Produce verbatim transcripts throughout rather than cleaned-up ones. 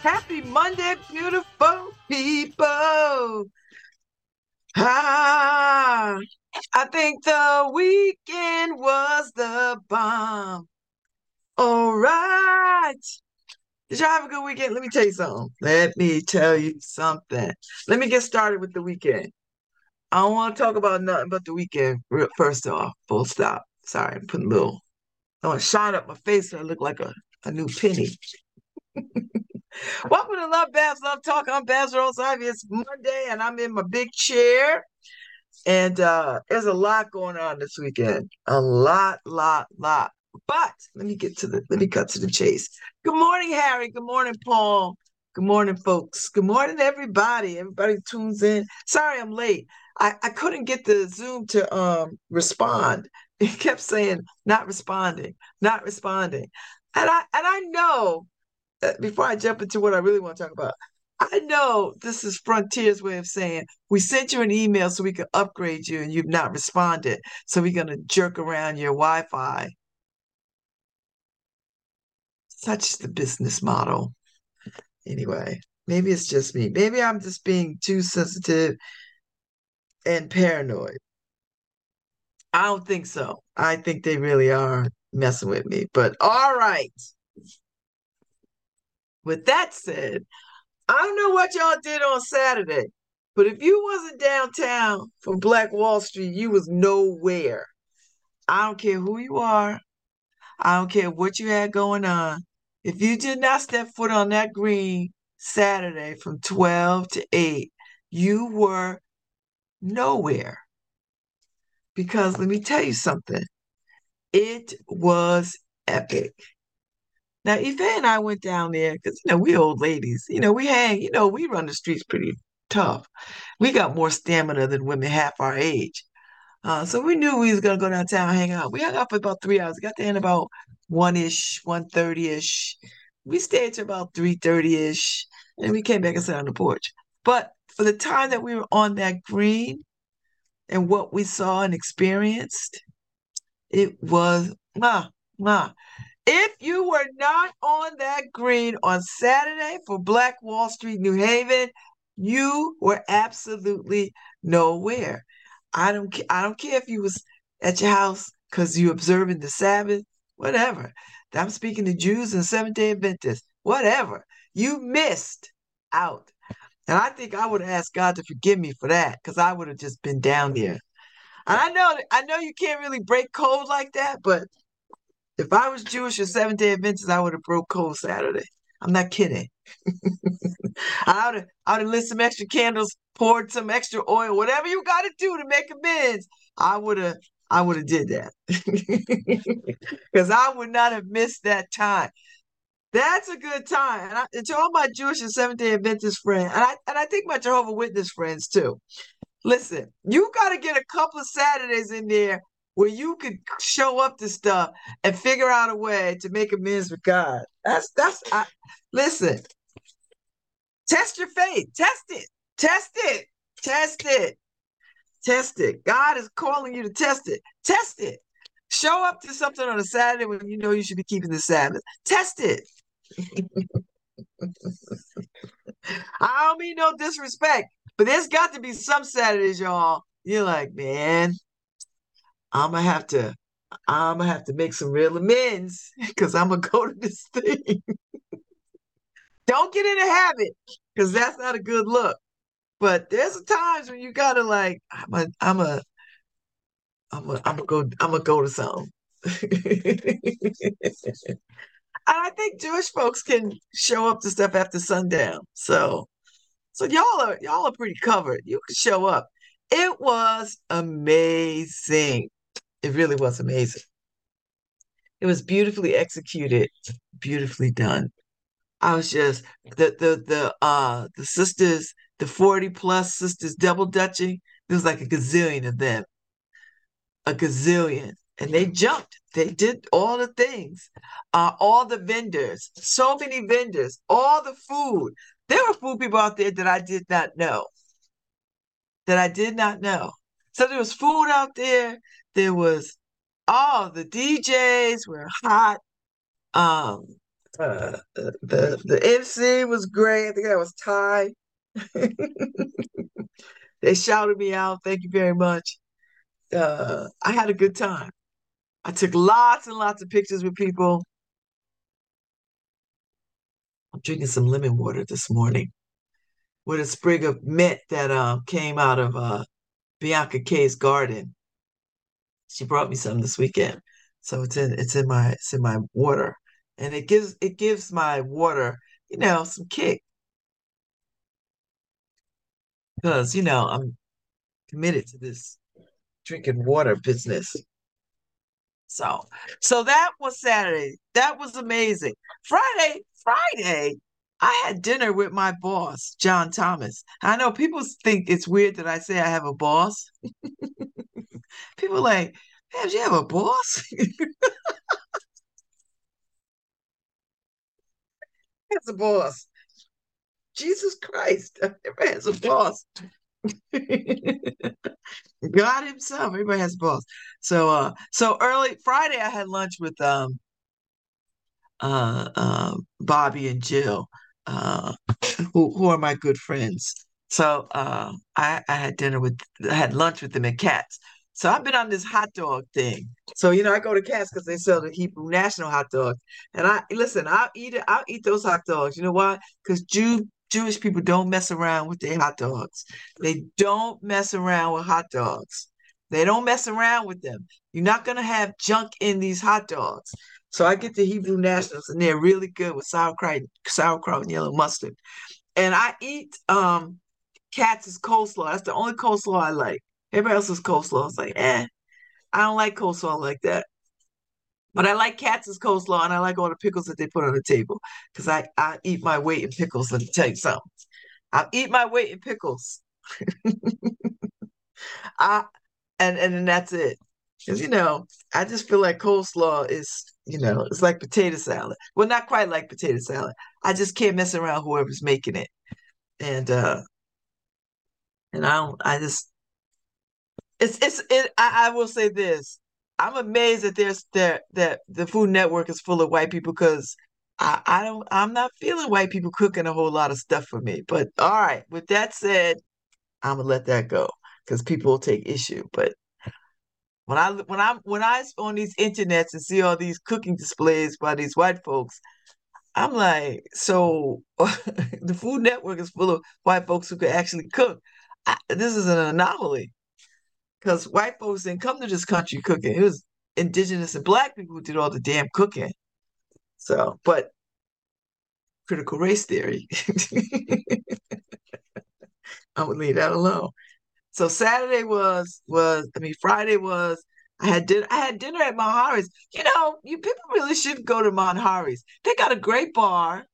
Happy Monday, beautiful people. Ah, I think the weekend was the bomb. All right. Did y'all have a good weekend? Let me tell you something. Let me tell you something. Let me get started with the weekend. I don't want to talk about nothing but the weekend. First off, full stop. Sorry, I'm putting a little, I want to shine up my face so I look like a, a new penny. Welcome to Love Babs, Love Talk. I'm Babs Rawls-Ivy. It's Monday and I'm in my big chair. And uh, there's a lot going on this weekend. A lot, lot, lot. But let me get to the, let me cut to the chase. Good morning, Harry. Good morning, Paul. Good morning, folks. Good morning, everybody. Everybody tunes in. Sorry I'm late. I, I couldn't get the Zoom to um, respond. It kept saying, not responding, not responding. And I, and I know, that before I jump into what I really want to talk about, I know this is Frontier's way of saying, we sent you an email so we could upgrade you and you've not responded. So we're going to jerk around your Wi-Fi. Such the business model. Anyway, maybe it's just me. Maybe I'm just being too sensitive and paranoid. I don't think so. I think they really are messing with me. But all right. With that said, I don't know what y'all did on Saturday, but if you wasn't downtown from Black Wall Street, you was nowhere. I don't care who you are. I don't care what you had going on. If you did not step foot on that green Saturday from twelve to eight, you were nowhere. Because let me tell you something. It was epic. Now, Ife and I went down there because, you know, we old ladies. You know, we hang, you know, we run the streets pretty tough. We got more stamina than women half our age. Uh, so we knew we was going to go downtown and hang out. We hung out for about three hours. We got there in about one-ish, one thirty-ish. We stayed to about three thirty-ish. And we came back and sat on the porch. But for the time that we were on that green and what we saw and experienced, it was, ma, ma. If you were not on that green on Saturday for Black Wall Street, New Haven, you were absolutely nowhere. I don't, I don't care if you was at your house because you observing the Sabbath, whatever. I'm speaking to Jews and Seventh-day Adventists, whatever. You missed out. And I think I would have asked God to forgive me for that because I would have just been down there. And I know, I know you can't really break code like that, but if I was Jewish or Seventh-day Adventist, I would have broke code Saturday. I'm not kidding. I would have, I would have lit some extra candles, poured some extra oil, whatever you got to do to make amends. I would have, I would have did that because I would not have missed that time. That's a good time. And, I, and to all my Jewish and Seventh-day Adventist friends, and I, and I think my Jehovah's Witness friends too. Listen, you got to get a couple of Saturdays in there where you could show up to stuff and figure out a way to make amends with God. That's, that's, I, listen, test your faith, test it, test it, test it, test it. God is calling you to test it, test it. Show up to something on a Saturday when you know you should be keeping the Sabbath. Test it. I don't mean no disrespect, but there's got to be some Saturdays, y'all. You're like, man, I'm gonna have to, I'm gonna have to make some real amends because I'm gonna go to this thing. Don't get in a habit because that's not a good look. But there's times when you gotta like, I'm a, I'm a, I'm a, I'm a go, I'm a go to something. And I think Jewish folks can show up to stuff after sundown. So, so y'all are y'all are pretty covered. You can show up. It was amazing. It really was amazing. It was beautifully executed, beautifully done. I was just the the the uh the sisters, the forty plus sisters double dutching. There was like a gazillion of them, a gazillion, and they jumped. They did all the things, uh, all the vendors, so many vendors, all the food. There were food people out there that I did not know. That I did not know. So there was food out there. There was all oh, the D Js were hot. Um, Uh, the the M C was great. I think that was Ty. They shouted me out. Thank you very much. Uh, I had a good time. I took lots and lots of pictures with people. I'm drinking some lemon water this morning with a sprig of mint that uh, came out of uh, Bianca Kay's garden. She brought me some this weekend, so it's in it's in my it's in my water, and it gives it gives my water, you know, some kick. Because, you know, I'm committed to this drinking water business. So, so that was Saturday. That was amazing. Friday, Friday, I had dinner with my boss, John Thomas. I know people think it's weird that I say I have a boss. People are like, man, do you have a boss? That's a boss. Jesus Christ, everybody has a boss. God himself, everybody has a boss. So uh, so early Friday, I had lunch with um, uh, uh, Bobby and Jill, uh, who, who are my good friends. So uh, I, I had dinner with, I had lunch with them at Katz. So I've been on this hot dog thing. So, you know, I go to Katz because they sell the Hebrew National hot dogs. And I, listen, I'll eat it. I'll eat those hot dogs. You know why? Because Jew Jewish people don't mess around with their hot dogs. They don't mess around with hot dogs. They don't mess around with them. You're not going to have junk in these hot dogs. So I get the Hebrew Nationals, and they're really good with sauerkraut, sauerkraut and yellow mustard. And I eat um, Katz's coleslaw. That's the only coleslaw I like. Everybody else's coleslaw, it's like, eh, I don't like coleslaw like that. But I like Katz's coleslaw, and I like all the pickles that they put on the table, because I, I eat my weight in pickles. Let me tell you something. I eat my weight in pickles. I and, and then that's it. Because, you know, I just feel like coleslaw is, you know, it's like potato salad. Well, not quite like potato salad. I just can't mess around whoever's making it. And, uh, and I don't, I just, It's it's it. I, I will say this. I'm amazed that there's that that the Food Network is full of white people, because I, I don't I'm not feeling white people cooking a whole lot of stuff for me. But all right, with that said, I'm gonna let that go because people will take issue. But when I when I when I'm on these internets and see all these cooking displays by these white folks, I'm like, so the Food Network is full of white folks who can actually cook. I, this is an anomaly. Because white folks didn't come to this country cooking. It was indigenous and black people who did all the damn cooking. So, but critical race theory. I would leave that alone. So Saturday was, was, I mean, Friday was, I had dinner, I had dinner at Mahari's. You know, you people really should go to Mahari's. They got a great bar.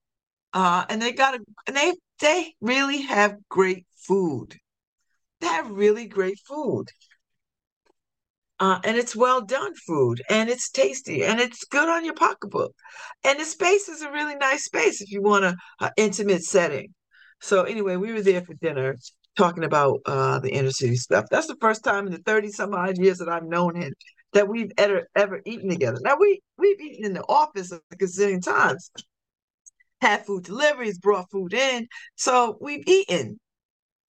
Uh, and they got a, and they, they really have great food. They have really great food. Uh, and it's well-done food, and it's tasty, and it's good on your pocketbook. And the space is a really nice space if you want an intimate setting. So anyway, we were there for dinner talking about uh, the inner city stuff. That's the first time in the thirty-some-odd years that I've known him that we've ever, ever eaten together. Now, we, we've eaten in the office a gazillion times, had food deliveries, brought food in. So we've eaten.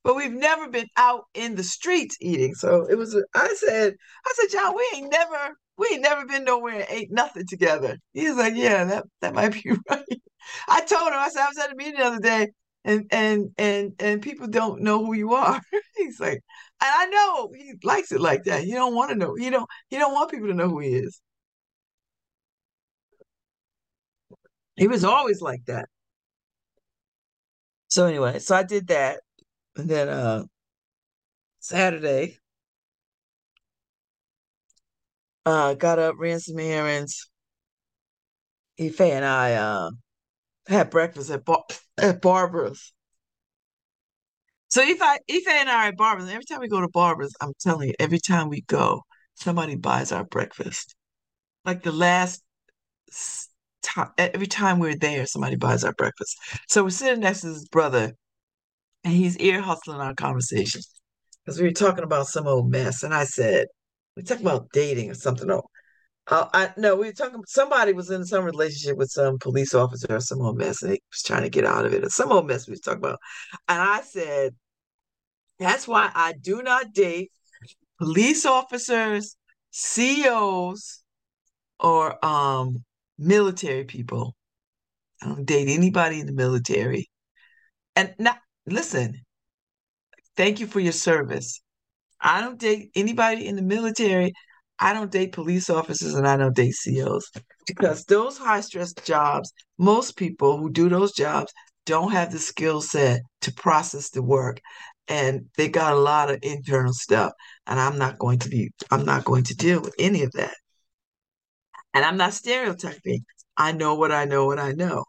But we've never been out in the streets eating. So it was, I said, I said, John, we ain't never, we ain't never been nowhere and ate nothing together. He's like, yeah, that, that might be right. I told him, I said, I was at a meeting the other day and, and, and, and people don't know who you are. He's like, and I know he likes it like that. You don't want to know. You don't, you don't want people to know who he is. He was always like that. So anyway, so I did that. And then uh, Saturday, uh, got up, ran some errands. Ife and I uh, had breakfast at Bar- at Barbara's. So Ife, Ife and I are at Barbara's. And every time we go to Barbara's, I'm telling you, every time we go, somebody buys our breakfast. Like the last time, every time we're there, somebody buys our breakfast. So we're sitting next to this brother. And he's ear hustling our conversation because we were talking about some old mess. And I said, we talk about dating or something. Uh, I no, we were talking. Somebody was in some relationship with some police officer or some old mess, and he was trying to get out of it. Or some old mess we was talking about, and I said, "That's why I do not date police officers, C Os, or um, military people. I don't date anybody in the military." And not listen. Thank you for your service. I don't date anybody in the military. I don't date police officers and I don't date C Os because those high stress jobs, most people who do those jobs don't have the skill set to process the work. And they got a lot of internal stuff. And I'm not going to be, I'm not going to deal with any of that. And I'm not stereotyping. I know what I know, what I know.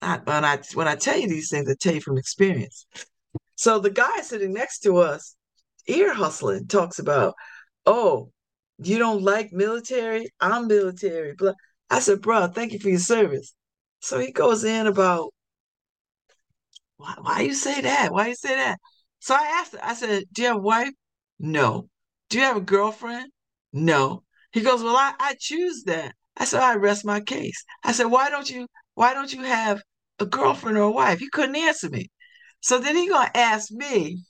I, when I, when I tell you these things, I tell you from experience. So the guy sitting next to us, ear hustling, talks about, oh, you don't like military? I'm military. I said, bro, thank you for your service. So he goes in about, why, why you say that? Why you say that? So I asked him, I said, do you have a wife? No. Do you have a girlfriend? No. He goes, well, I, I choose that. I said, I rest my case. I said, why don't you, why don't you have a girlfriend or a wife? He couldn't answer me. So then he gonna ask me,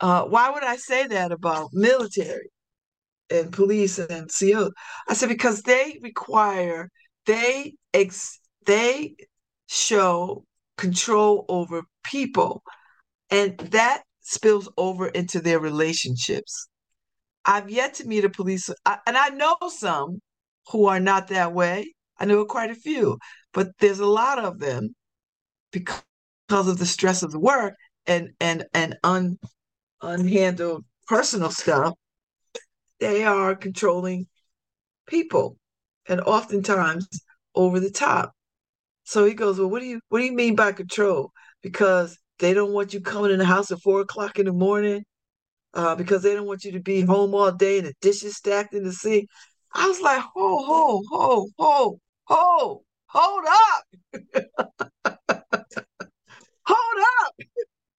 uh, why would I say that about military and police and C O? I said, because they require, they ex, they show control over people. And that spills over into their relationships. I've yet to meet a police, I, and I know some who are not that way. I know quite a few, but there's a lot of them because of the stress of the work and and, and un, unhandled personal stuff. They are controlling people and oftentimes over the top. So he goes, well, what do you what do you mean by control? Because they don't want you coming in the house at four o'clock in the morning, uh, because they don't want you to be home all day and the dishes stacked in the sink. I was like, ho, ho, ho, ho, ho, hold up. Hold up.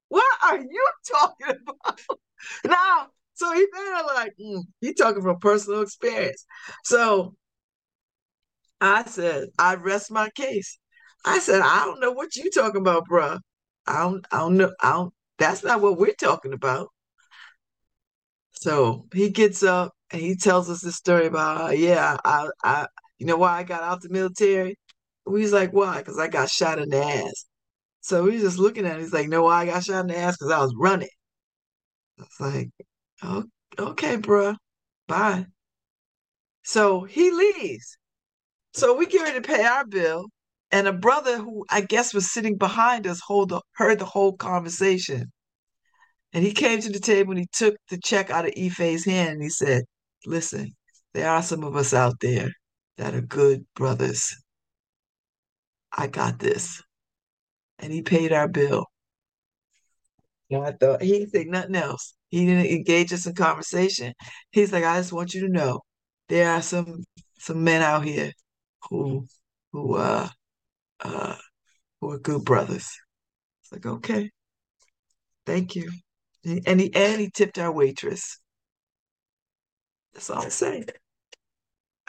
What are you talking about? Now, so he better like, mm, he talking from personal experience. So I said, I rest my case. I said, I don't know what you talking about, bro. I don't, I don't know. I don't, that's not what we're talking about. So he gets up and he tells us this story about, uh, yeah, I, I, you know why I got out the military? We was like, why? Because I got shot in the ass. So we was just looking at him. He's like, no, why I got shot in the ass? Because I was running. I was like, oh, okay, bro. Bye. So he leaves. So we get ready to pay our bill. And a brother who I guess was sitting behind us hold the, heard the whole conversation. And he came to the table and he took the check out of Ife's hand. And he said, listen, there are some of us out there that are good brothers. I got this. And he paid our bill. And I thought, he said nothing else. He didn't engage us in conversation. He's like, I just want you to know there are some some men out here who who uh uh who are good brothers. It's like, okay, thank you. And he and he tipped our waitress. That's all I'm saying.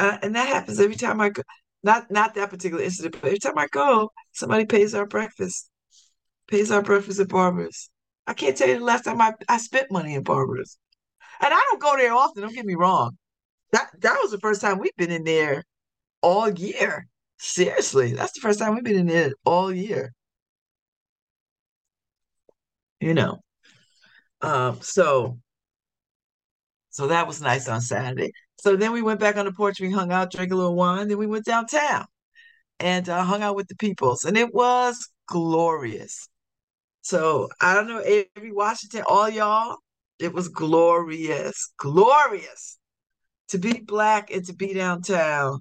Uh, and that happens every time I go. Not not that particular incident, but every time I go, somebody pays our breakfast. Pays our breakfast at Barbara's. I can't tell you the last time I, I spent money at Barbara's. And I don't go there often, don't get me wrong. That that was the first time we've been in there all year. Seriously, that's the first time we've been in there all year. You know. Um, so, so that was nice on Saturday. So then we went back on the porch. We hung out, drank a little wine. Then we went downtown and uh, hung out with the peoples. And it was glorious. So I don't know, Avery Washington, all y'all, it was glorious, glorious to be Black and to be downtown.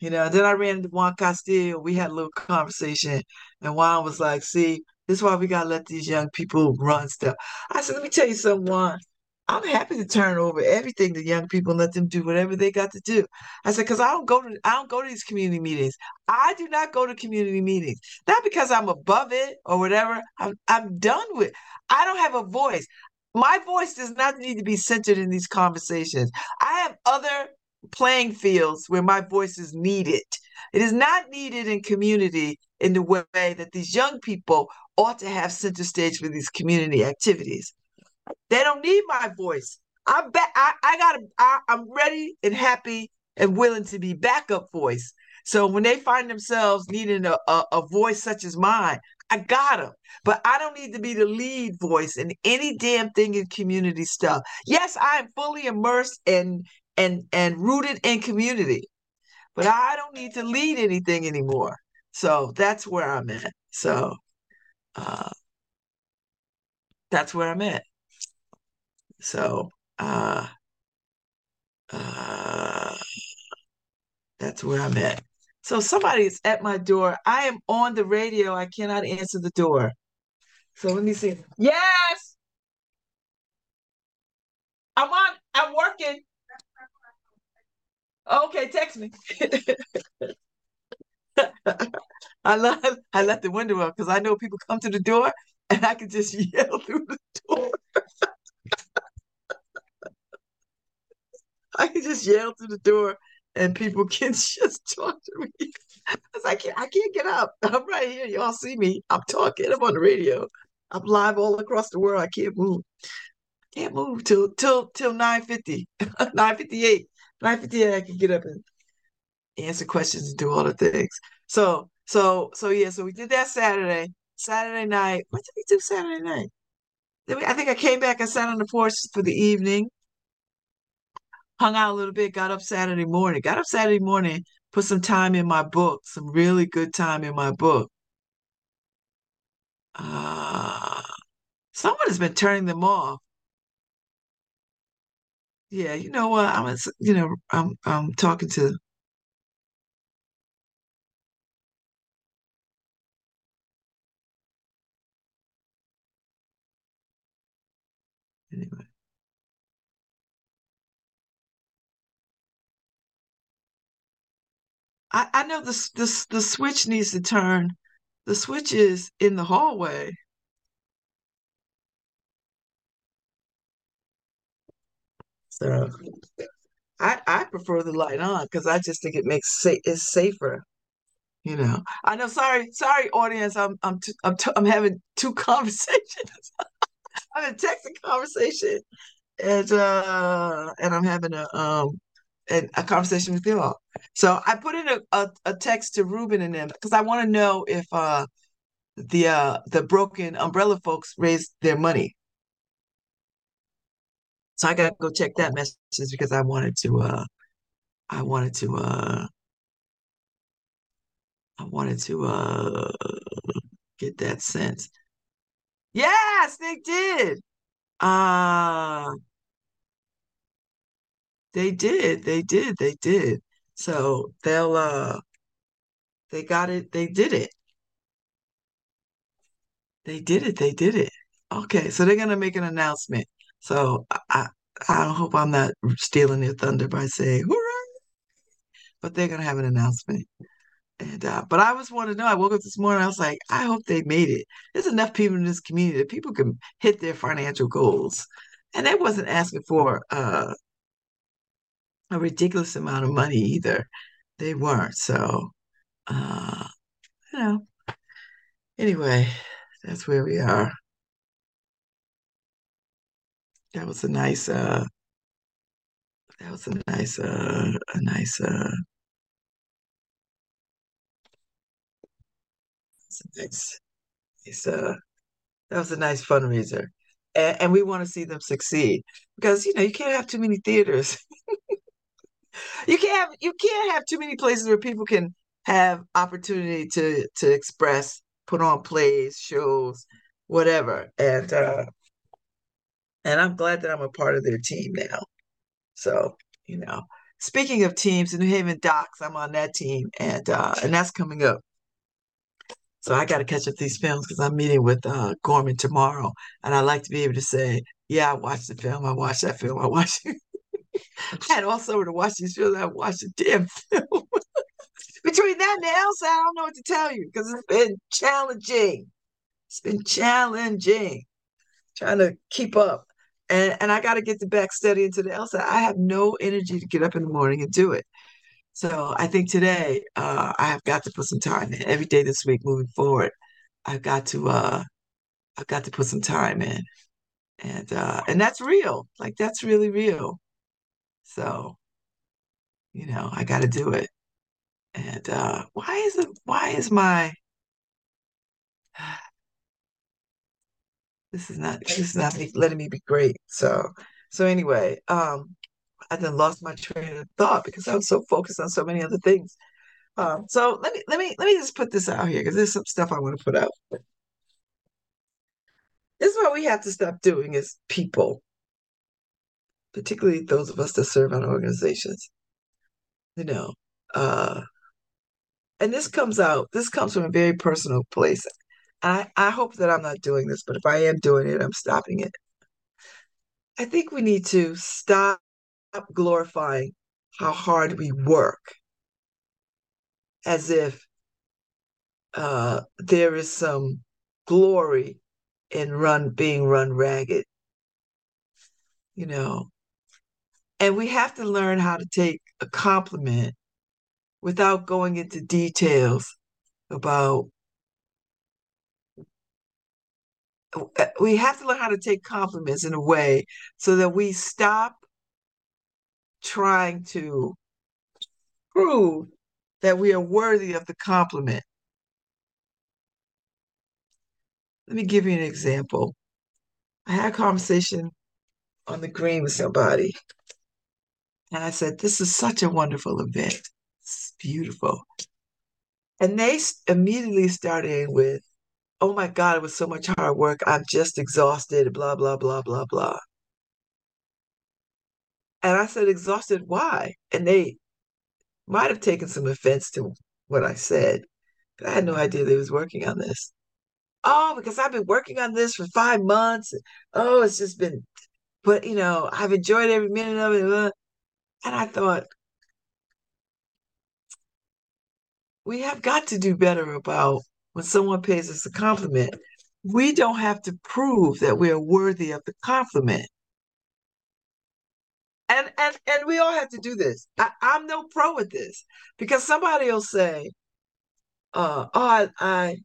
You know, then I ran into Juan Castillo. We had a little conversation. And Juan was like, see, this is why we got to let these young people run stuff. I said, let me tell you something, Juan. I'm happy to turn over everything to young people and let them do whatever they got to do. I said, because I don't go to I don't go to these community meetings. I do not go to community meetings. Not because I'm above it or whatever. I'm I'm done with. I don't have a voice. My voice does not need to be centered in these conversations. I have other playing fields where my voice is needed. It is not needed in community in the way that these young people ought to have center stage for these community activities. They don't need my voice. I'm back. I, I gotta, I, I'm ready and happy and willing to be backup voice. So when they find themselves needing a, a, a voice such as mine, I got them. But I don't need to be the lead voice in any damn thing in community stuff. Yes, I am fully immersed and and and rooted in community, but I don't need to lead anything anymore. So that's where I'm at. So uh, that's where I'm at. So uh, uh, that's where I'm at. So somebody is at my door. I am on the radio. I cannot answer the door. So let me see. Yes, I'm on. I'm working. Okay, text me. I love. I left the window up because I know people come to the door and I can just yell through the door. I can just yell through the door. And people can just talk to me. Cause I can't, I can't get up. I'm right here. Y'all see me. I'm talking. I'm on the radio. I'm live all across the world. I can't move. I can't move till till till nine fifty, nine fifty-eight, nine fifty-eight. I can get up and answer questions and do all the things. So so so yeah. So we did that Saturday. Saturday night. What did we do Saturday night? Then we, I think I came back and sat on the porch for the evening. Hung out a little bit, got up Saturday morning, got up Saturday morning, put some time in my book, some really good time in my book. Uh, someone has been turning them off. Yeah, you know what? I'm, you know, I'm, I'm talking to. Anyway. I, I know the, the, the switch needs to turn. The switch is in the hallway. So I I prefer the light on because I just think it makes sa- it's safer. You know, I know. Sorry, sorry, audience. I'm I'm t- I'm, t- I'm having two conversations. I'm in a texting conversation, and uh, and I'm having a um. and a conversation with you all. So I put in a, a, a text to Ruben and them because I want to know if uh, the uh, the Broken Umbrella folks raised their money. So I got to go check that message because I wanted to, uh, I wanted to, uh, I wanted to uh, get that sense. Yes, they did. Uh, They did, they did, they did. So they'll, uh, they got it, they did it. They did it, they did it. Okay, so they're going to make an announcement. So I, I hope I'm not stealing their thunder by saying, hooray! But they're going to have an announcement. And uh, but I was wanting to know, I woke up this morning, I was like, I hope they made it. There's enough people in this community that people can hit their financial goals. And that wasn't asking for, uh, a ridiculous amount of money either. They weren't. So, uh, you know, anyway, that's where we are. That was a nice, uh, that was a nice, uh, a nice, uh, a nice, nice uh, that was a nice fundraiser. And, and we want to see them succeed because, you know, you can't have too many theaters. You can't have you can't have too many places where people can have opportunity to to express, put on plays, shows, whatever. And uh, and I'm glad that I'm a part of their team now. So you know, speaking of teams, the New Haven Docs, I'm on that team, and uh, and that's coming up. So I got to catch up these films because I'm meeting with uh, Gorman tomorrow, and I like to be able to say, yeah, I watched the film, I watched that film, I watched it. I had all summer to watch these films. I watched a damn film. Between that and the L S A, I don't know what to tell you because it's been challenging. It's been challenging. Trying to keep up. And and I got to get the back study into the L S A. I have no energy to get up in the morning and do it. So I think today uh, I have got to put some time in. Every day this week moving forward, I've got to uh, I've got to put some time in, and uh, and that's real. Like that's really real. So, you know, I got to do it. And uh, why is it? Why is my This is not this is not letting me be great. So so anyway, um, I then lost my train of thought because I was so focused on so many other things. Um, so let me let me let me just put this out here because there's some stuff I want to put out. This is what we have to stop doing as people, particularly those of us that serve on organizations. You know, uh, and this comes out. This comes from a very personal place. I, I hope that I'm not doing this, but if I am doing it, I'm stopping it. I think we need to stop glorifying how hard we work as if uh, there is some glory in run being run ragged, you know. And we have to learn how to take a compliment without going into details about we have to learn how to take compliments in a way so that we stop trying to prove that we are worthy of the compliment. Let me give you an example. I had a conversation on the green with somebody, and I said, "This is such a wonderful event. It's beautiful." And they immediately started with, "Oh my God, it was so much hard work. I'm just exhausted, blah, blah, blah, blah, blah." And I said, "Exhausted, why?" And they might have taken some offense to what I said, but I had no idea they was working on this. "Oh, because I've been working on this for five months. Oh, it's just been, but you know, I've enjoyed every minute of it." And I thought, we have got to do better about when someone pays us a compliment, we don't have to prove that we are worthy of the compliment. And and and we all have to do this. I, I'm no pro at this because somebody will say, uh, "Oh, I, I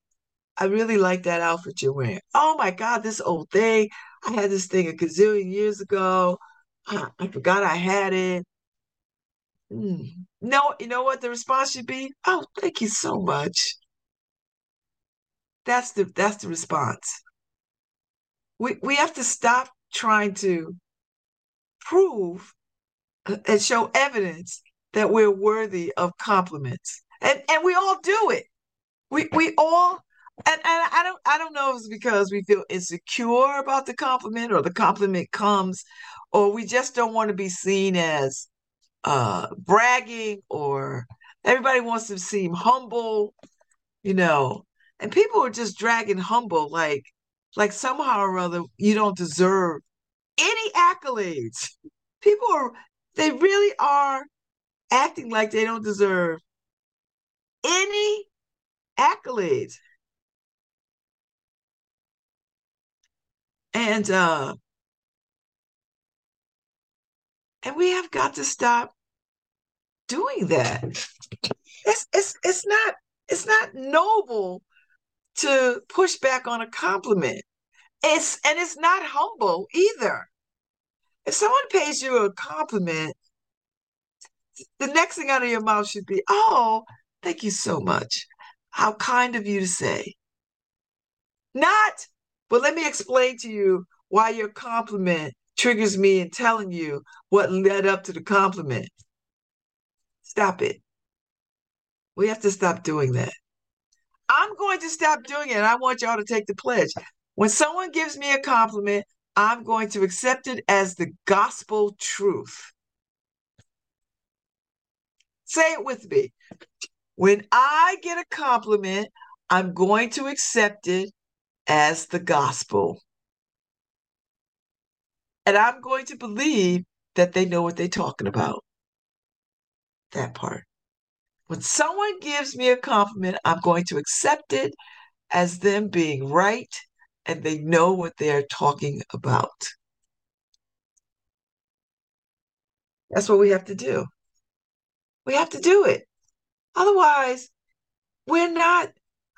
I really like that outfit you're wearing. Oh my God, this old thing! I had this thing a gazillion years ago. I, I forgot I had it." Mm. No, you know what the response should be? "Oh, thank you so much." That's the that's the response. We we have to stop trying to prove and show evidence that we're worthy of compliments. And and we all do it. We we all and, and I don't I don't know if it's because we feel insecure about the compliment or the compliment comes, or we just don't want to be seen as uh, bragging, or everybody wants to seem humble, you know. And people are just dragging humble, like, like somehow or other, you don't deserve any accolades. People are, they really are acting like they don't deserve any accolades. And, uh, and we have got to stop doing that. It's, it's, it's not, it's not noble to push back on a compliment. It's, and it's not humble either. If someone pays you a compliment, the next thing out of your mouth should be, "Oh, thank you so much. How kind of you to say." Not, "But let me explain to you why your compliment triggers me in telling you what led up to the compliment." Stop it. We have to stop doing that. I'm going to stop doing it. I want y'all to take the pledge. When someone gives me a compliment, I'm going to accept it as the gospel truth. Say it with me. When I get a compliment, I'm going to accept it as the gospel. And I'm going to believe that they know what they're talking about. That part. When someone gives me a compliment, I'm going to accept it as them being right and they know what they're talking about. That's what we have to do. We have to do it. Otherwise, we're not,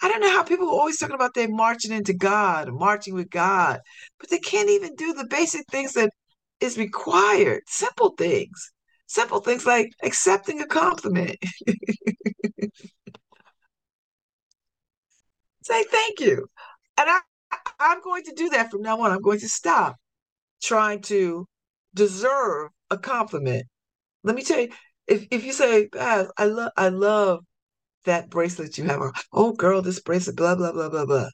I don't know how people are always talking about they're marching into God, marching with God, but they can't even do the basic things that is required. Simple things. Simple things like accepting a compliment. Say thank you. And I, I'm going to do that from now on. I'm going to stop trying to deserve a compliment. Let me tell you, if if you say, Baz, I love I love that bracelet you have on. Oh, girl, this bracelet, blah, blah, blah, blah, blah.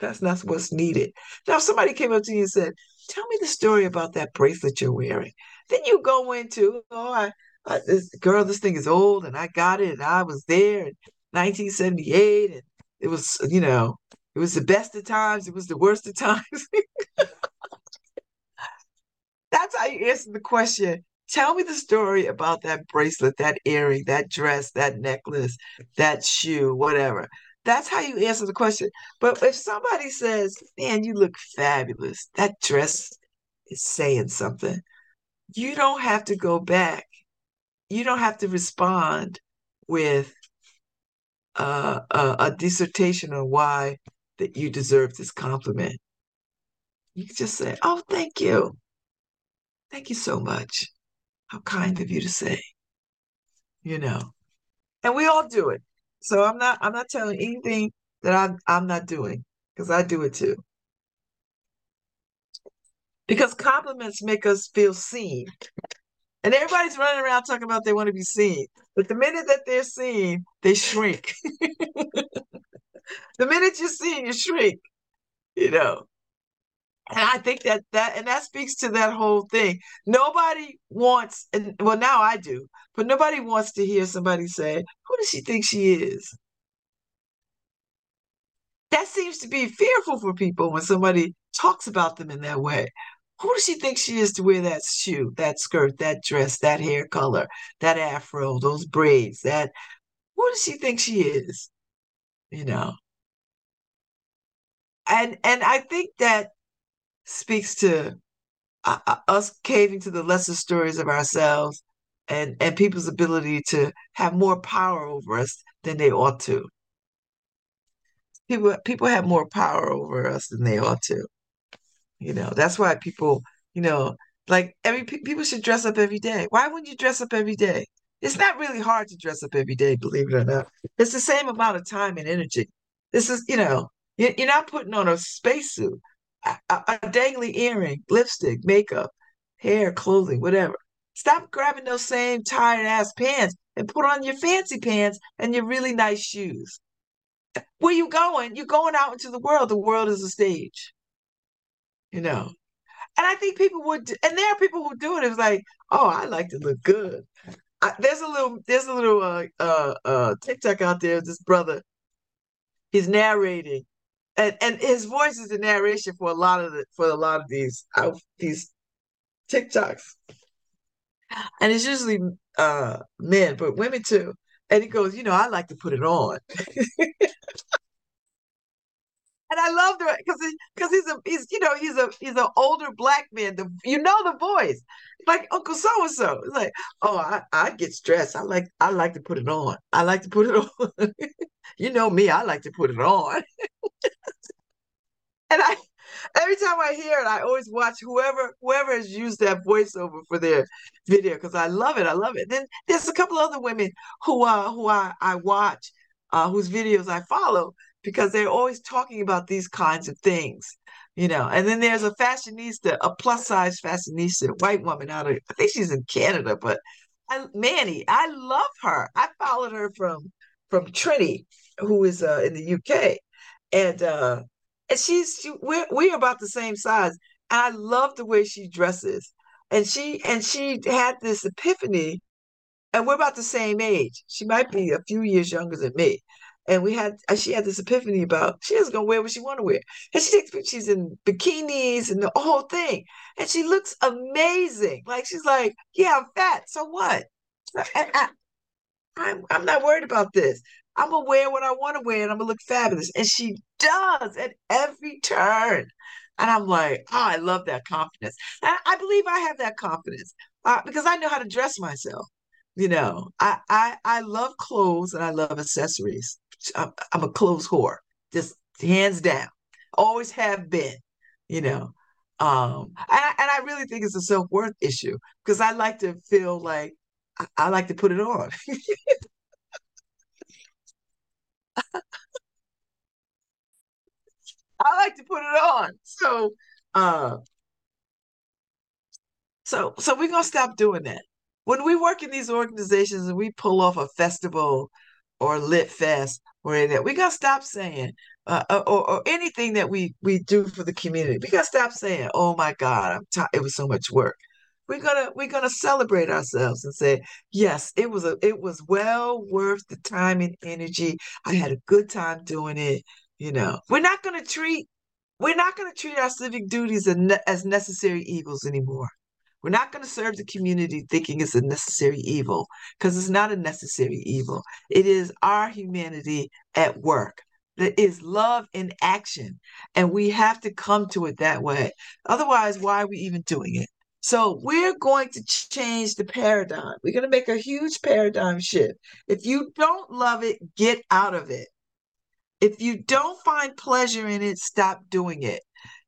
That's not what's needed. Now, if somebody came up to you and said, tell me the story about that bracelet you're wearing. Then you go into, oh, I, I this, girl, this thing is old, and I got it, and I was there in nineteen seventy-eight, and it was, you know, it was the best of times. It was the worst of times. That's how you answer the question. Tell me the story about that bracelet, that earring, that dress, that necklace, that shoe, whatever. That's how you answer the question. But if somebody says, man, you look fabulous, that dress is saying something, you don't have to go back. You don't have to respond with uh, a, a dissertation on why that you deserve this compliment. You can just say, oh, thank you. Thank you so much. How kind of you to say, you know, and we all do it. So I'm not, I'm not telling anything that I'm, I'm not doing, because I do it too. Because compliments make us feel seen, and everybody's running around talking about they want to be seen. But the minute that they're seen, they shrink. The minute you're seen, you shrink, you know. And I think that that, and that speaks to that whole thing. Nobody wants, and well, now I do, but nobody wants to hear somebody say, who does she think she is? That seems to be fearful for people when somebody talks about them in that way. Who does she think she is to wear that shoe, that skirt, that dress, that hair color, that afro, those braids, that, who does she think she is? You know? And, and I think that speaks to uh, us caving to the lesser stories of ourselves and, and people's ability to have more power over us than they ought to. People, people have more power over us than they ought to. You know, that's why people, you know, like every people should dress up every day. Why wouldn't you dress up every day? It's not really hard to dress up every day, believe it or not. It's the same amount of time and energy. This is, you know, you're not putting on a spacesuit. A, a dangly earring, lipstick, makeup, hair, clothing, whatever. Stop grabbing those same tired ass pants and put on your fancy pants and your really nice shoes. Where you going? You're going out into the world. The world is a stage, you know. And I think people would, and there are people who do it. It's like, oh, I like to look good. I, there's a little, there's a little uh, uh, uh, TikTok out there. This brother, he's narrating. And and his voice is the narration for a lot of the, for a lot of these uh, these TikToks, and it's usually uh, men, but women too. And he goes, you know, I like to put it on, and I love that because because he's a he's you know he's a he's an older black man. The you know the voice like Uncle So and So. It's like, oh, I, I get stressed. I like I like to put it on. I like to put it on. You know me. I like to put it on. And I, every time I hear it, I always watch whoever whoever has used that voiceover for their video because I love it. I love it. Then there's a couple other women who uh, who I I watch, uh, whose videos I follow because they're always talking about these kinds of things, you know. And then there's a fashionista, a plus size fashionista, white woman out of I think she's in Canada, but I, Manny, I love her. I followed her from from Trini, who is uh, in the U K, and. Uh, And she's she, we're we're about the same size, and I love the way she dresses. And she and she had this epiphany, and we're about the same age. She might be a few years younger than me, and we had she had this epiphany about she is gonna wear what she want to wear, and she takes she's in bikinis and the whole thing, and she looks amazing. Like she's like, yeah, I'm fat, so what? I, I, I'm I'm not worried about this. I'm going to wear what I want to wear and I'm going to look fabulous. And she does at every turn. And I'm like, oh, I love that confidence. And I believe I have that confidence. uh, because I know how to dress myself. You know, I, I, I love clothes and I love accessories. I'm, I'm a clothes whore, just hands down. Always have been, you know. Um, and, I, and I really think it's a self-worth issue because I like to feel like I, I like to put it on. I like to put it on. So, uh, so, so we're going to stop doing that. When we work in these organizations and we pull off a festival or Lit Fest or anything, we got to stop saying, uh, or, or anything that we, we do for the community, we got to stop saying, oh my God, I'm tired. It was so much work. We're going to, we're going to celebrate ourselves and say, yes, it was a, it was well worth the time and energy. I had a good time doing it. You know, we're not going to treat, we're not going to treat our civic duties as necessary evils anymore. We're not going to serve the community thinking it's a necessary evil, because it's not a necessary evil. It is our humanity at work. That is love in action. And we have to come to it that way. Otherwise, why are we even doing it? So we're going to change the paradigm. We're going to make a huge paradigm shift. If you don't love it, get out of it. If you don't find pleasure in it, stop doing it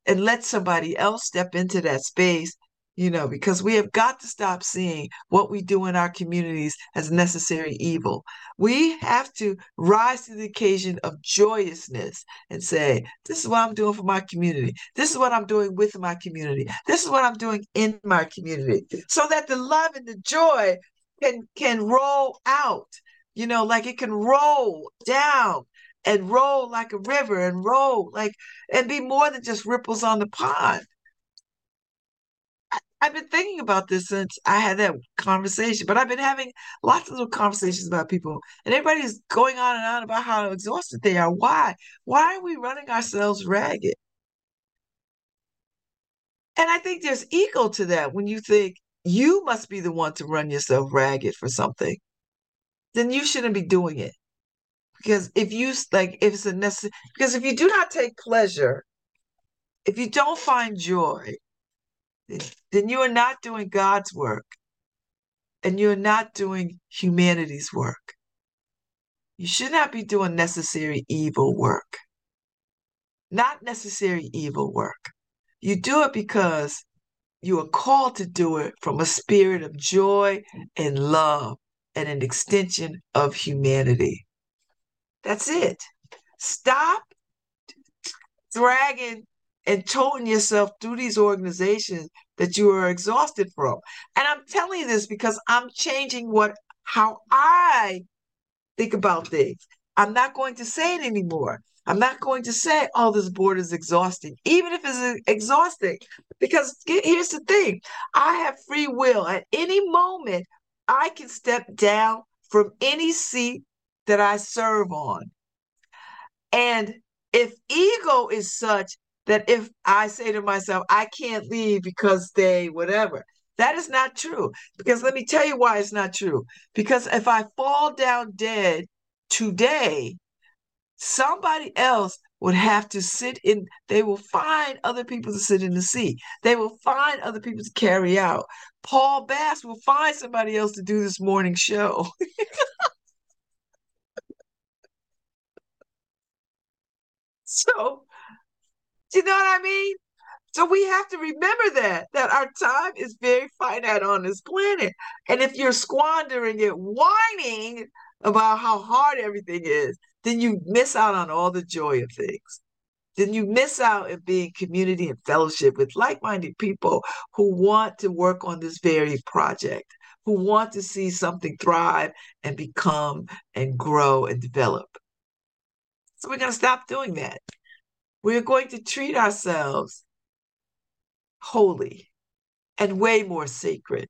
and let somebody else step into that space. You know, because we have got to stop seeing what we do in our communities as necessary evil. We have to rise to the occasion of joyousness and say, this is what I'm doing for my community. This is what I'm doing with my community. This is what I'm doing in my community, so that the love and the joy can, can roll out, you know, like it can roll down and roll like a river and roll like, and be more than just ripples on the pond. I've been thinking about this since I had that conversation, but I've been having lots of little conversations about people, and everybody's going on and on about how exhausted they are. Why? Why are we running ourselves ragged? And I think there's ego to that. When you think you must be the one to run yourself ragged for something, then you shouldn't be doing it. Because if you like, if it's a necessary, because if you do not take pleasure, if you don't find joy, then you are not doing God's work and you're not doing humanity's work. You should not be doing necessary evil work. Not necessary evil work. You do it because you are called to do it from a spirit of joy and love and an extension of humanity. That's it. Stop dragging and toting yourself through these organizations that you are exhausted from. And I'm telling you this because I'm changing what how I think about things. I'm not going to say it anymore. I'm not going to say, oh, this board is exhausting, even if it's exhausting. Because here's the thing. I have free will. At any moment, I can step down from any seat that I serve on. And if ego is such that if I say to myself, I can't leave because they, whatever, that is not true. Because let me tell you why it's not true. Because if I fall down dead today, somebody else would have to sit in, they will find other people to sit in the seat. They will find other people to carry out. Paul Bass will find somebody else to do this morning show. So, do you know what I mean? So we have to remember that, that our time is very finite on this planet. And if you're squandering it, whining about how hard everything is, then you miss out on all the joy of things. Then you miss out on being community and fellowship with like-minded people who want to work on this very project, who want to see something thrive and become and grow and develop. So we're going to stop doing that. We're going to treat ourselves holy and way more sacred.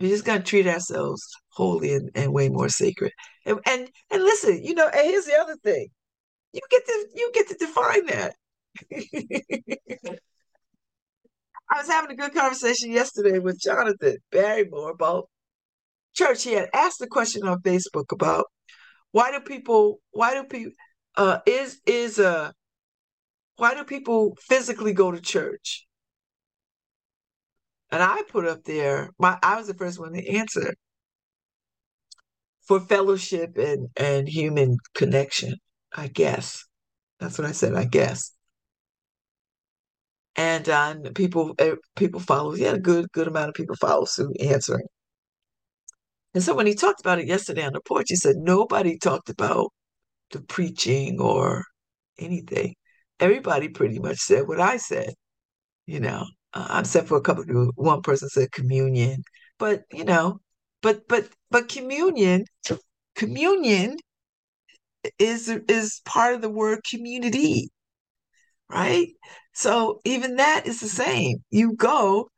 We're just going to treat ourselves holy and, and way more sacred. And, and and listen, you know, and here's the other thing. You get to you get to define that. I was having a good conversation yesterday with Jonathan Barrymore about church. He had asked a question on Facebook about why do people why do people uh, is is a uh, why do people physically go to church? And I put up there, my, I was the first one to answer for fellowship and, and human connection, I guess. That's what I said, I guess. And uh, people people follow, yeah, a good, good amount of people follow suit answering. And so when he talked about it yesterday on the porch, he said, nobody talked about the preaching or anything. Everybody pretty much said what I said, you know. Uh, except for a couple of people, one person said communion, but you know, but but but communion, communion is is part of the word community, right? So even that is the same. You go.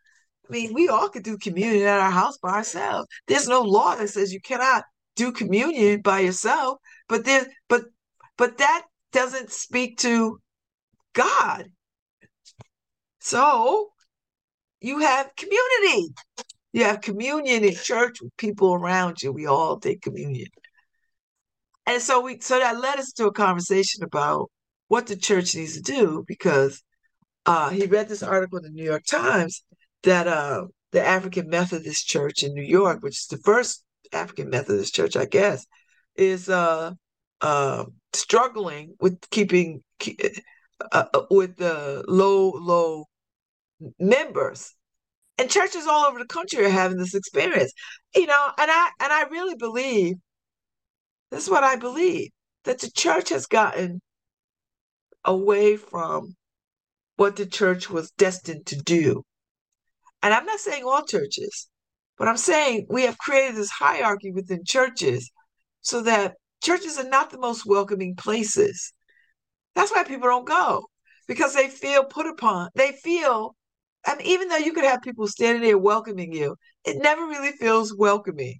I mean, we all could do communion at our house by ourselves. There's no law that says you cannot do communion by yourself. But there, but but that doesn't speak to God. So. You have community. You have communion in church with people around you. We all take communion. And so we so that led us to a conversation about what the church needs to do, because uh, he read this article in the New York Times that uh, the African Methodist Church in New York, which is the first African Methodist church, I guess, is uh, uh, struggling with keeping uh, with the low, low, members, and churches all over the country are having this experience, you know, and I and I really believe, this is what I believe, that the church has gotten away from what the church was destined to do. And I'm not saying all churches, but I'm saying we have created this hierarchy within churches so that churches are not the most welcoming places. That's why people don't go, because they feel put upon, they feel I mean, even though you could have people standing there welcoming you, it never really feels welcoming.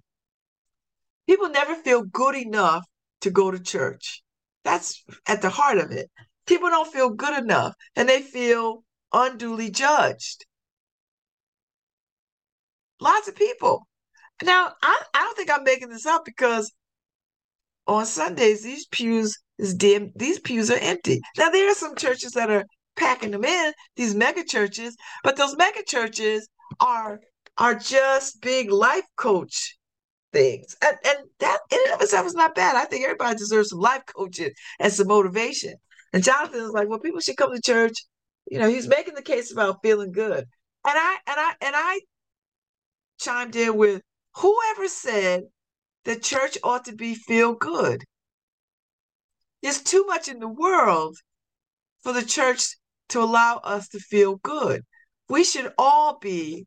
People never feel good enough to go to church. That's at the heart of it. People don't feel good enough, and they feel unduly judged. Lots of people. Now, I, I don't think I'm making this up, because on Sundays, these pews is dim, these pews are empty. Now, there are some churches that are packing them in, these mega churches, but those mega churches are are just big life coach things, and, and that in and of itself is not bad. I think everybody deserves some life coaching and some motivation. And Jonathan is like, well, people should come to church. You know, he's making the case about feeling good, and I and I and I chimed in with, whoever said that church ought to be feel good? There's too much in the world for the church to allow us to feel good. We should all be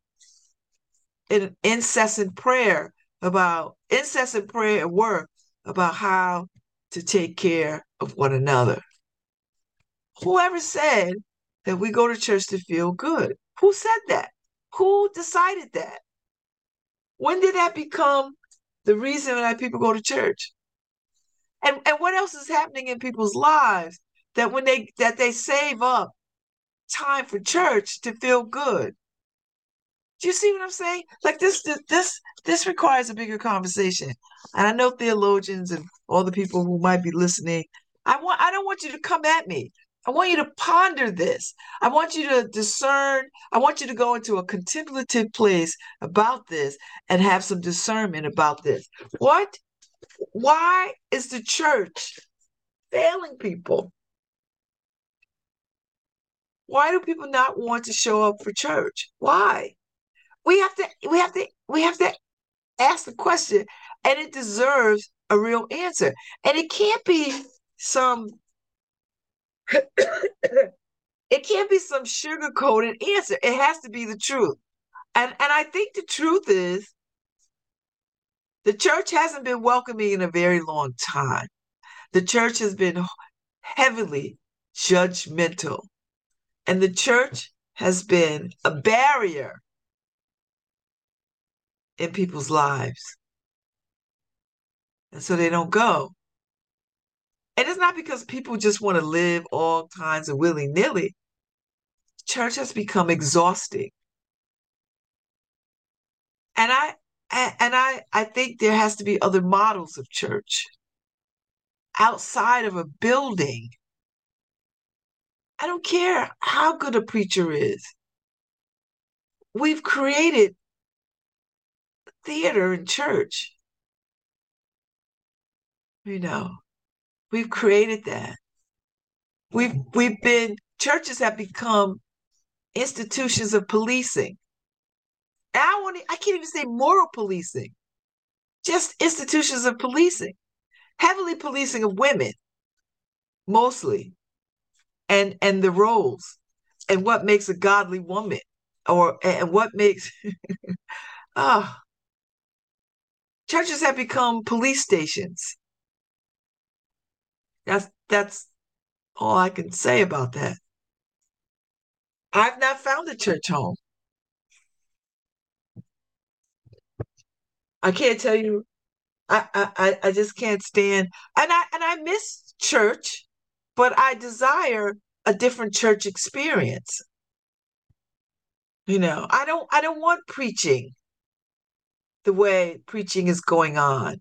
in incessant prayer about, incessant prayer and work about how to take care of one another. Whoever said that we go to church to feel good? Who said that? Who decided that? When did that become the reason that people go to church? And and what else is happening in people's lives that when they that they save up time for church to feel good? Do you see what I'm saying? Like this this this, this requires a bigger conversation. And I know theologians and all the people who might be listening, I want I don't want you to come at me. I want you to ponder this. I want you to discern. I want you to go into a contemplative place about this and have some discernment about this. What? Why is the church failing people? Why do people not want to show up for church? Why? We have to, we have to, we have to ask the question, and it deserves a real answer. And it can't be some, it can't be some sugar-coated answer. It has to be the truth. And and I think the truth is, the church hasn't been welcoming in a very long time. The church has been heavily judgmental. And the church has been a barrier in people's lives. And so they don't go. And it's not because people just want to live all kinds of willy-nilly. Church has become exhausting. And I and I, I think there has to be other models of church outside of a building. I don't care how good a preacher is. we've created theater and church. You know, we've created that. We've we've been, churches have become institutions of policing. And I want to, I can't even say moral policing, just institutions of policing, heavily policing of women, mostly, and and the roles and what makes a godly woman, or and what makes oh. Churches have become police stations. That's that's all I can say about that. I've not found a church home. I can't tell you. I I I just can't stand. And I and I miss church, but I desire a different church experience. You know, I don't I don't want preaching the way preaching is going on.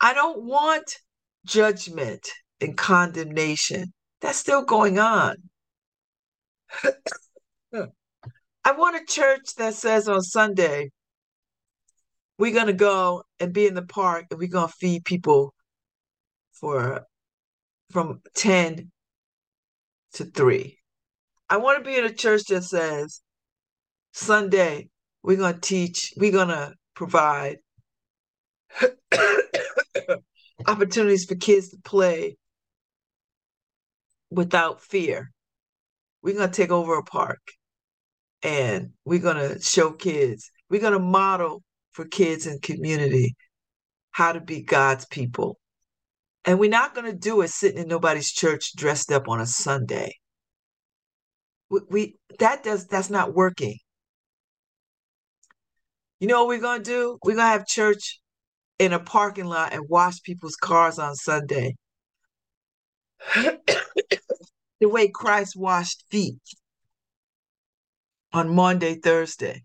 I don't want judgment and condemnation. That's still going on. I want a church that says on Sunday, we're going to go and be in the park and we're going to feed people for from ten to three. I want to be in a church that says Sunday, we're going to teach, we're going to provide opportunities for kids to play without fear. We're going to take over a park and we're going to show kids. We're going to model for kids in community how to be God's people. And we're not going to do it sitting in nobody's church dressed up on a Sunday. We, we that does that's not working. You know what we're going to do? We're going to have church in a parking lot and wash people's cars on Sunday. The way Christ washed feet on Monday, Thursday.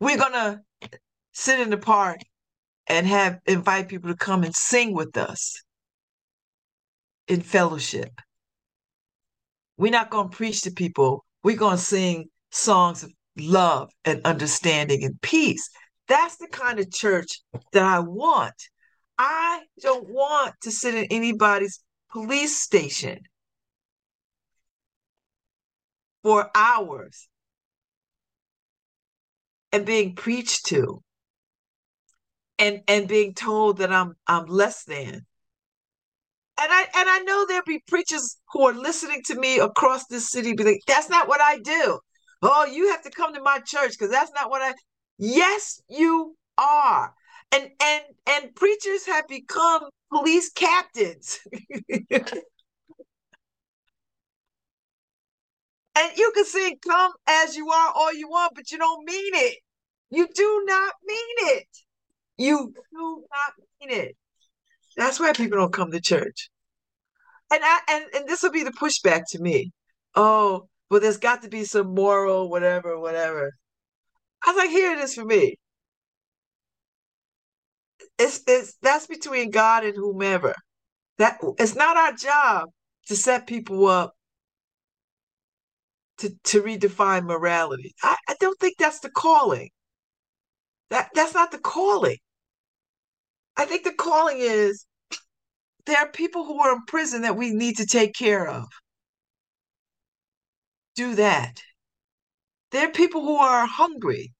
We're going to sit in the park and have invite people to come and sing with us in fellowship. We're not going to preach to people. We're going to sing songs of love and understanding and peace. That's the kind of church that I want. I don't want to sit in anybody's police station for hours and being preached to and, and being told that I'm I'm less than. And I and I know there'll be preachers who are listening to me across this city be like, that's not what I do. Oh, you have to come to my church because that's not what I. Yes, you are. And and and preachers have become police captains. And you can sing come as you are all you want, but you don't mean it. You do not mean it. You do not mean it. That's why people don't come to church. And I and, and this will be the pushback to me. Oh, well, there's got to be some moral, whatever, whatever. I was like, here it is for me. It's, it's that's between God and whomever. That it's not our job to set people up to, to redefine morality. I, I don't think that's the calling. That that's not the calling. I think the calling is there are people who are in prison that we need to take care of. Do that. There are people who are hungry.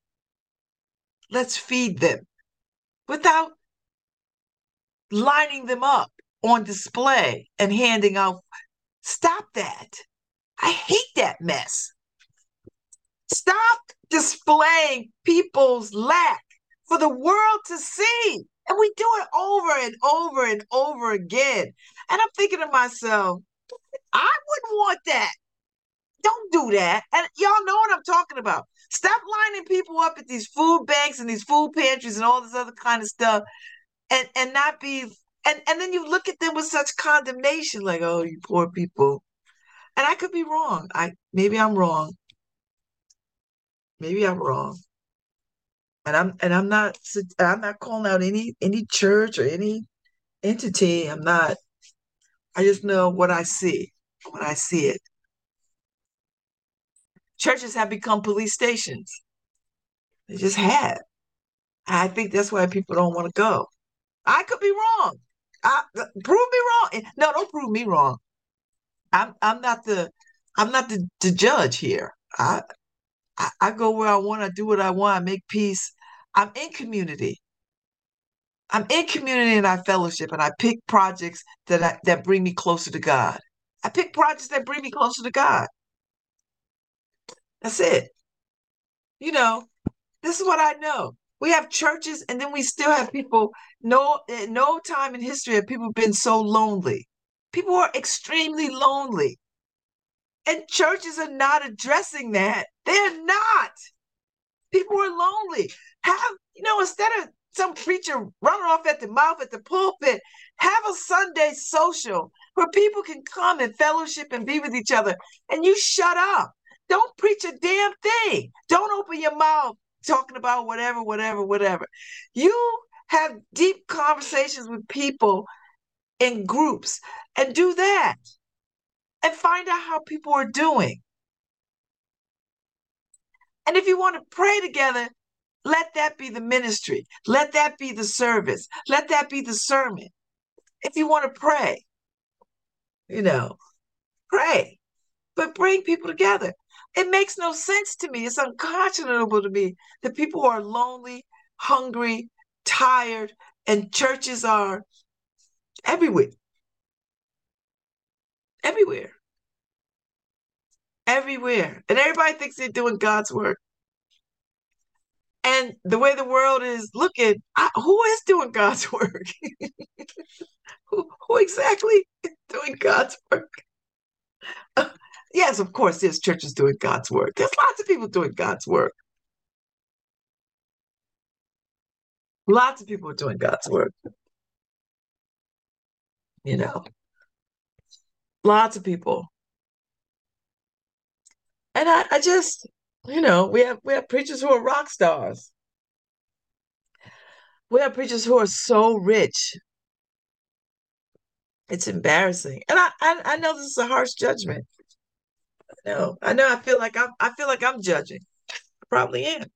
Let's feed them without lining them up on display and handing out. Stop that. I hate that mess. Stop displaying people's lack for the world to see. And we do it over and over and over again. And I'm thinking to myself, I wouldn't want that. Don't do that. And y'all know what I'm talking about. Stop lining people up at these food banks and these food pantries and all this other kind of stuff and, and not be, and, and then you look at them with such condemnation, like, oh, you poor people. And I could be wrong. I maybe I'm wrong. Maybe I'm wrong. And I'm and I'm not I'm not calling out any any church or any entity. I'm not. I just know what I see when I see it. churches have become police stations. They just have. I think that's why people don't want to go. I could be wrong. I, prove me wrong. No, don't prove me wrong. I'm I'm not the I'm not the, the judge here. I, I I go where I want. I do what I want. I make peace. I'm in community. I'm in community and I fellowship, and I pick projects that I, that bring me closer to God. I pick projects that bring me closer to God. That's it. You know, this is what I know. We have churches, and then we still have people. No, no time in history have people been so lonely. People are extremely lonely, and churches are not addressing that. They're not. People are lonely. Have you know? Instead of some preacher running off at the mouth at the pulpit, have a Sunday social where people can come and fellowship and be with each other. And you shut up. Don't preach a damn thing. Don't open your mouth talking about whatever, whatever, whatever. You have deep conversations with people in groups and do that and find out how people are doing. And if you want to pray together, let that be the ministry. Let that be the service. Let that be the sermon. If you want to pray, you know, pray, but bring people together. It makes no sense to me. It's unconscionable to me that people are lonely, hungry, tired, and churches are everywhere. Everywhere. Everywhere. And everybody thinks they're doing God's work. And the way the world is looking, I, who is doing God's work? who, who exactly is doing God's work? Yes, of course, there's churches doing God's work. There's lots of people doing God's work. Lots of people are doing God's work. You know, lots of people. And I, I just, you know, we have we have preachers who are rock stars. We have preachers who are so rich. It's embarrassing. And I, I, I know this is a harsh judgment. No, I know I feel like I'm I feel like I'm judging. I probably am.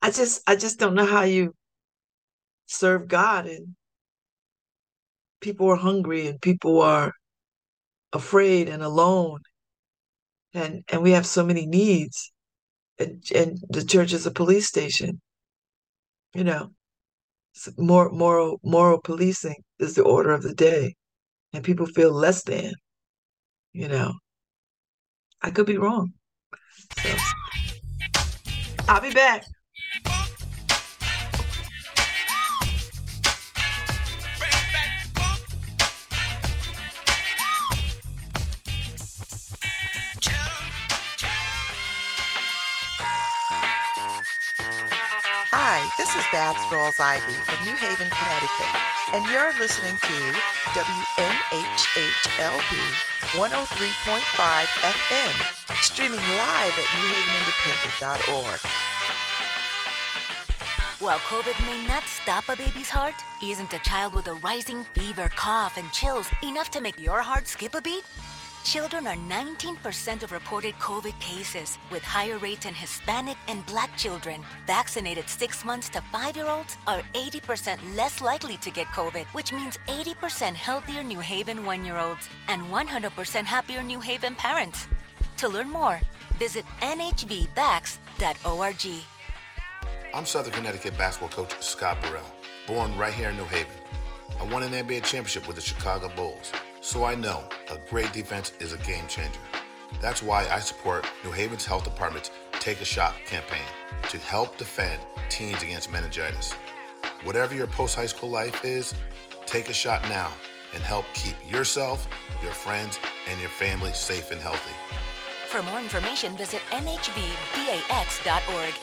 I just I just don't know how you serve God and people are hungry and people are afraid and alone and and we have so many needs and and the church is a police station. You know, more moral moral policing is the order of the day and people feel less than. You know, I could be wrong. So, I'll be back. Hi, this is Babs Rawls-Ivy from New Haven, Connecticut, and you're listening to W N H H L P one oh three point five F M, streaming live at new haven independent dot org. While COVID may not stop a baby's heart, isn't a child with a rising fever, cough, and chills enough to make your heart skip a beat? Children are nineteen percent of reported COVID cases, with higher rates in Hispanic and Black children. Vaccinated six months to five-year-olds are eighty percent less likely to get COVID, which means eighty percent healthier New Haven one-year-olds and one hundred percent happier New Haven parents. To learn more, visit N H V vax dot org. I'm Southern Connecticut basketball coach Scott Burrell, born right here in New Haven. I won an N B A championship with the Chicago Bulls. So I know a great defense is a game changer. That's why I support New Haven's Health Department's Take a Shot campaign to help defend teens against meningitis. Whatever your post-high school life is, take a shot now and help keep yourself, your friends, and your family safe and healthy. For more information, visit N H V vax dot org.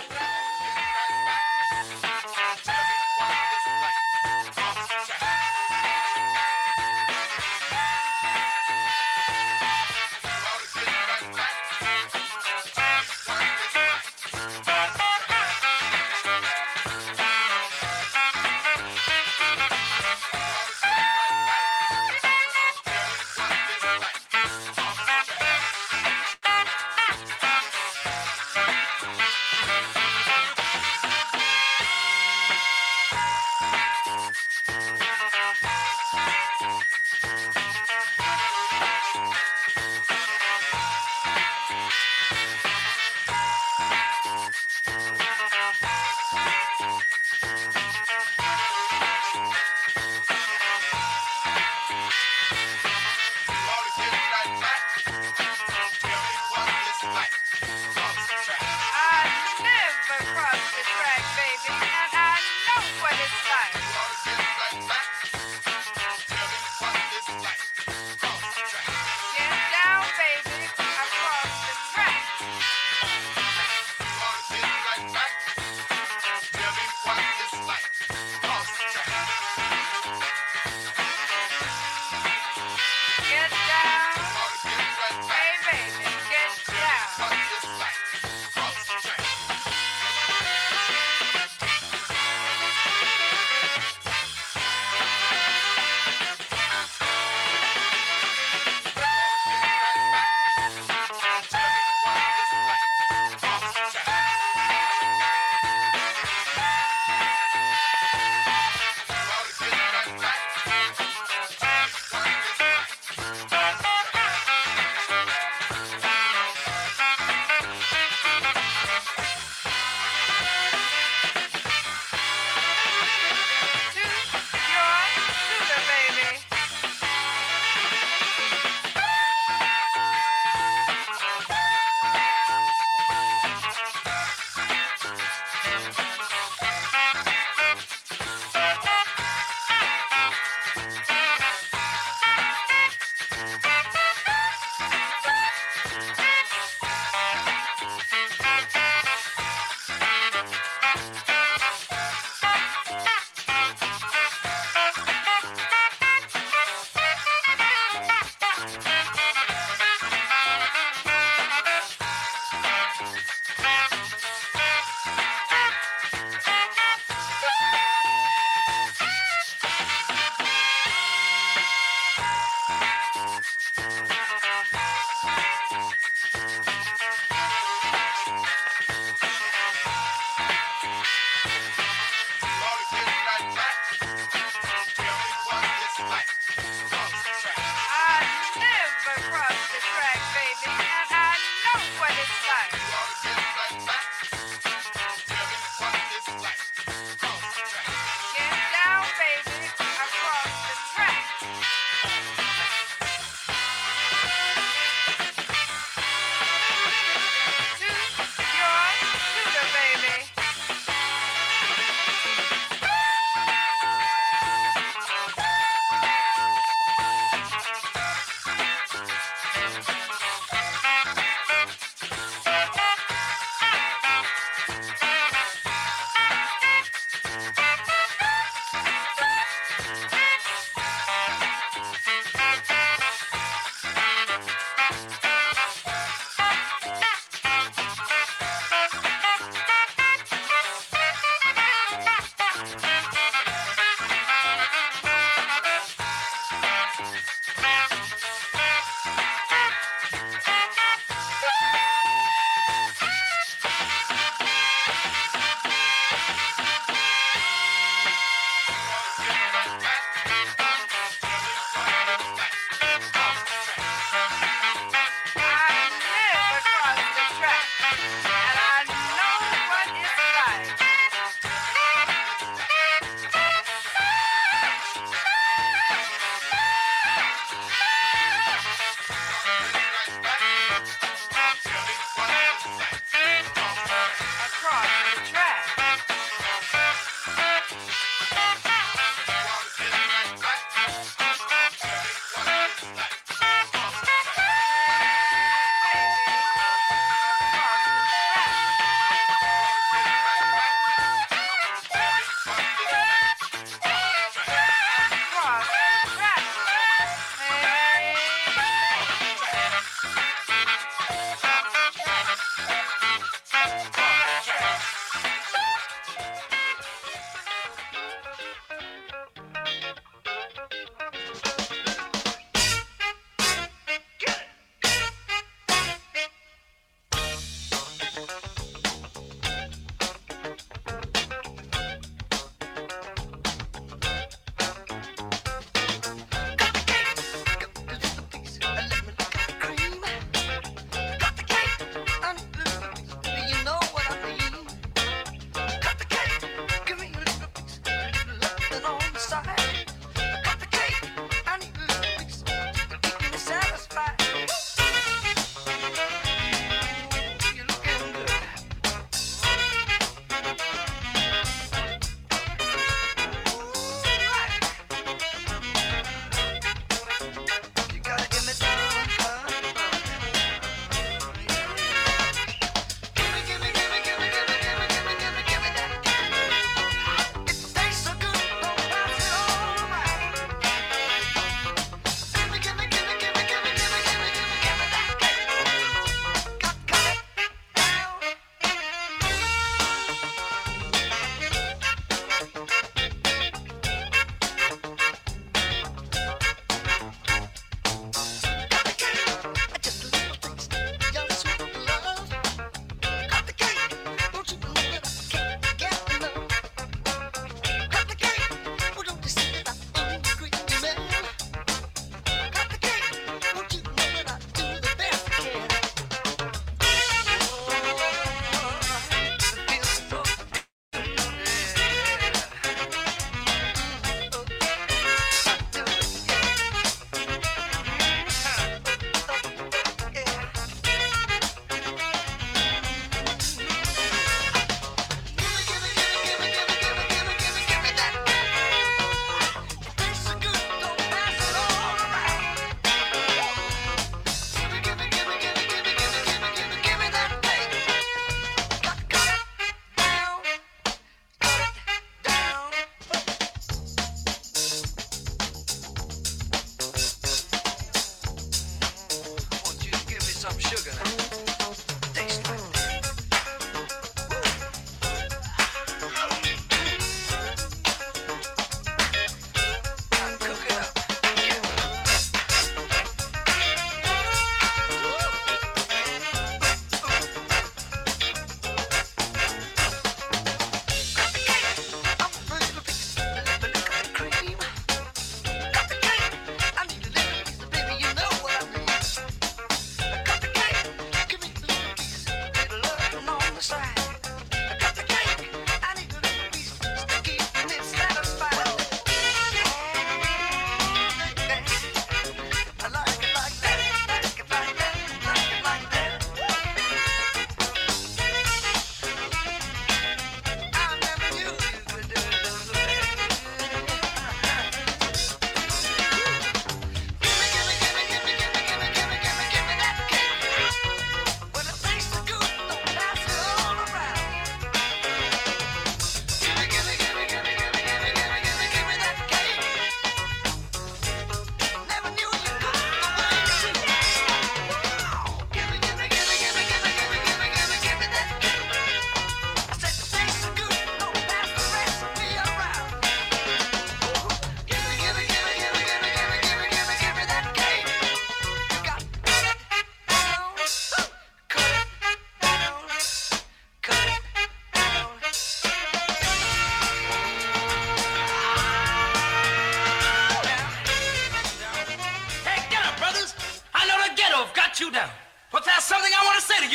let you down, but there's something I want to say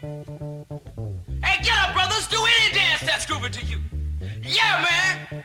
to you. Hey, get up, brothers, do any dance that's groovy to you. Yeah, man.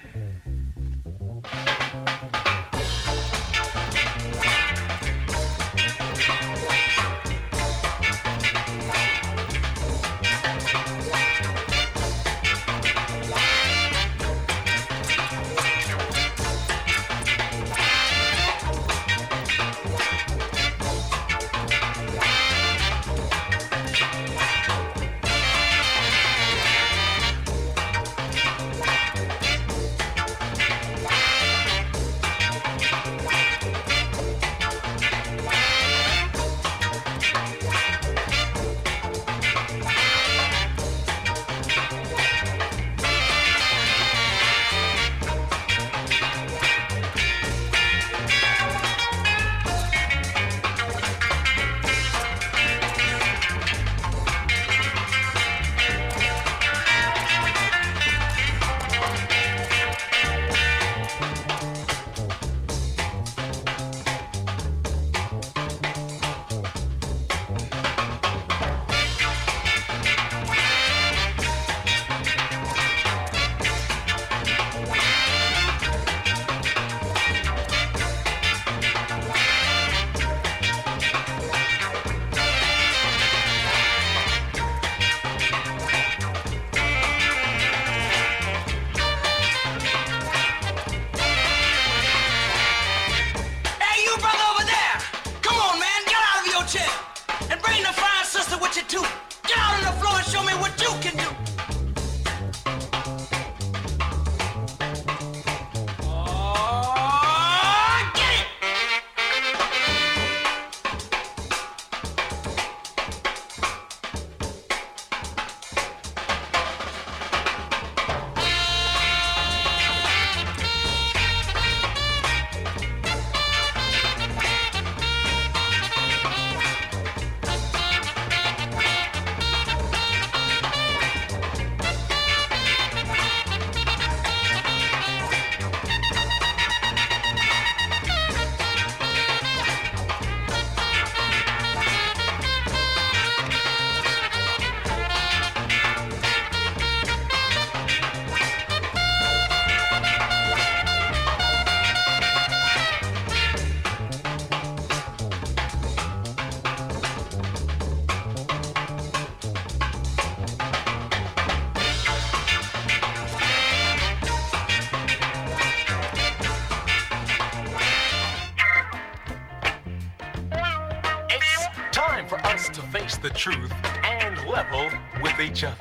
The truth and level with each other.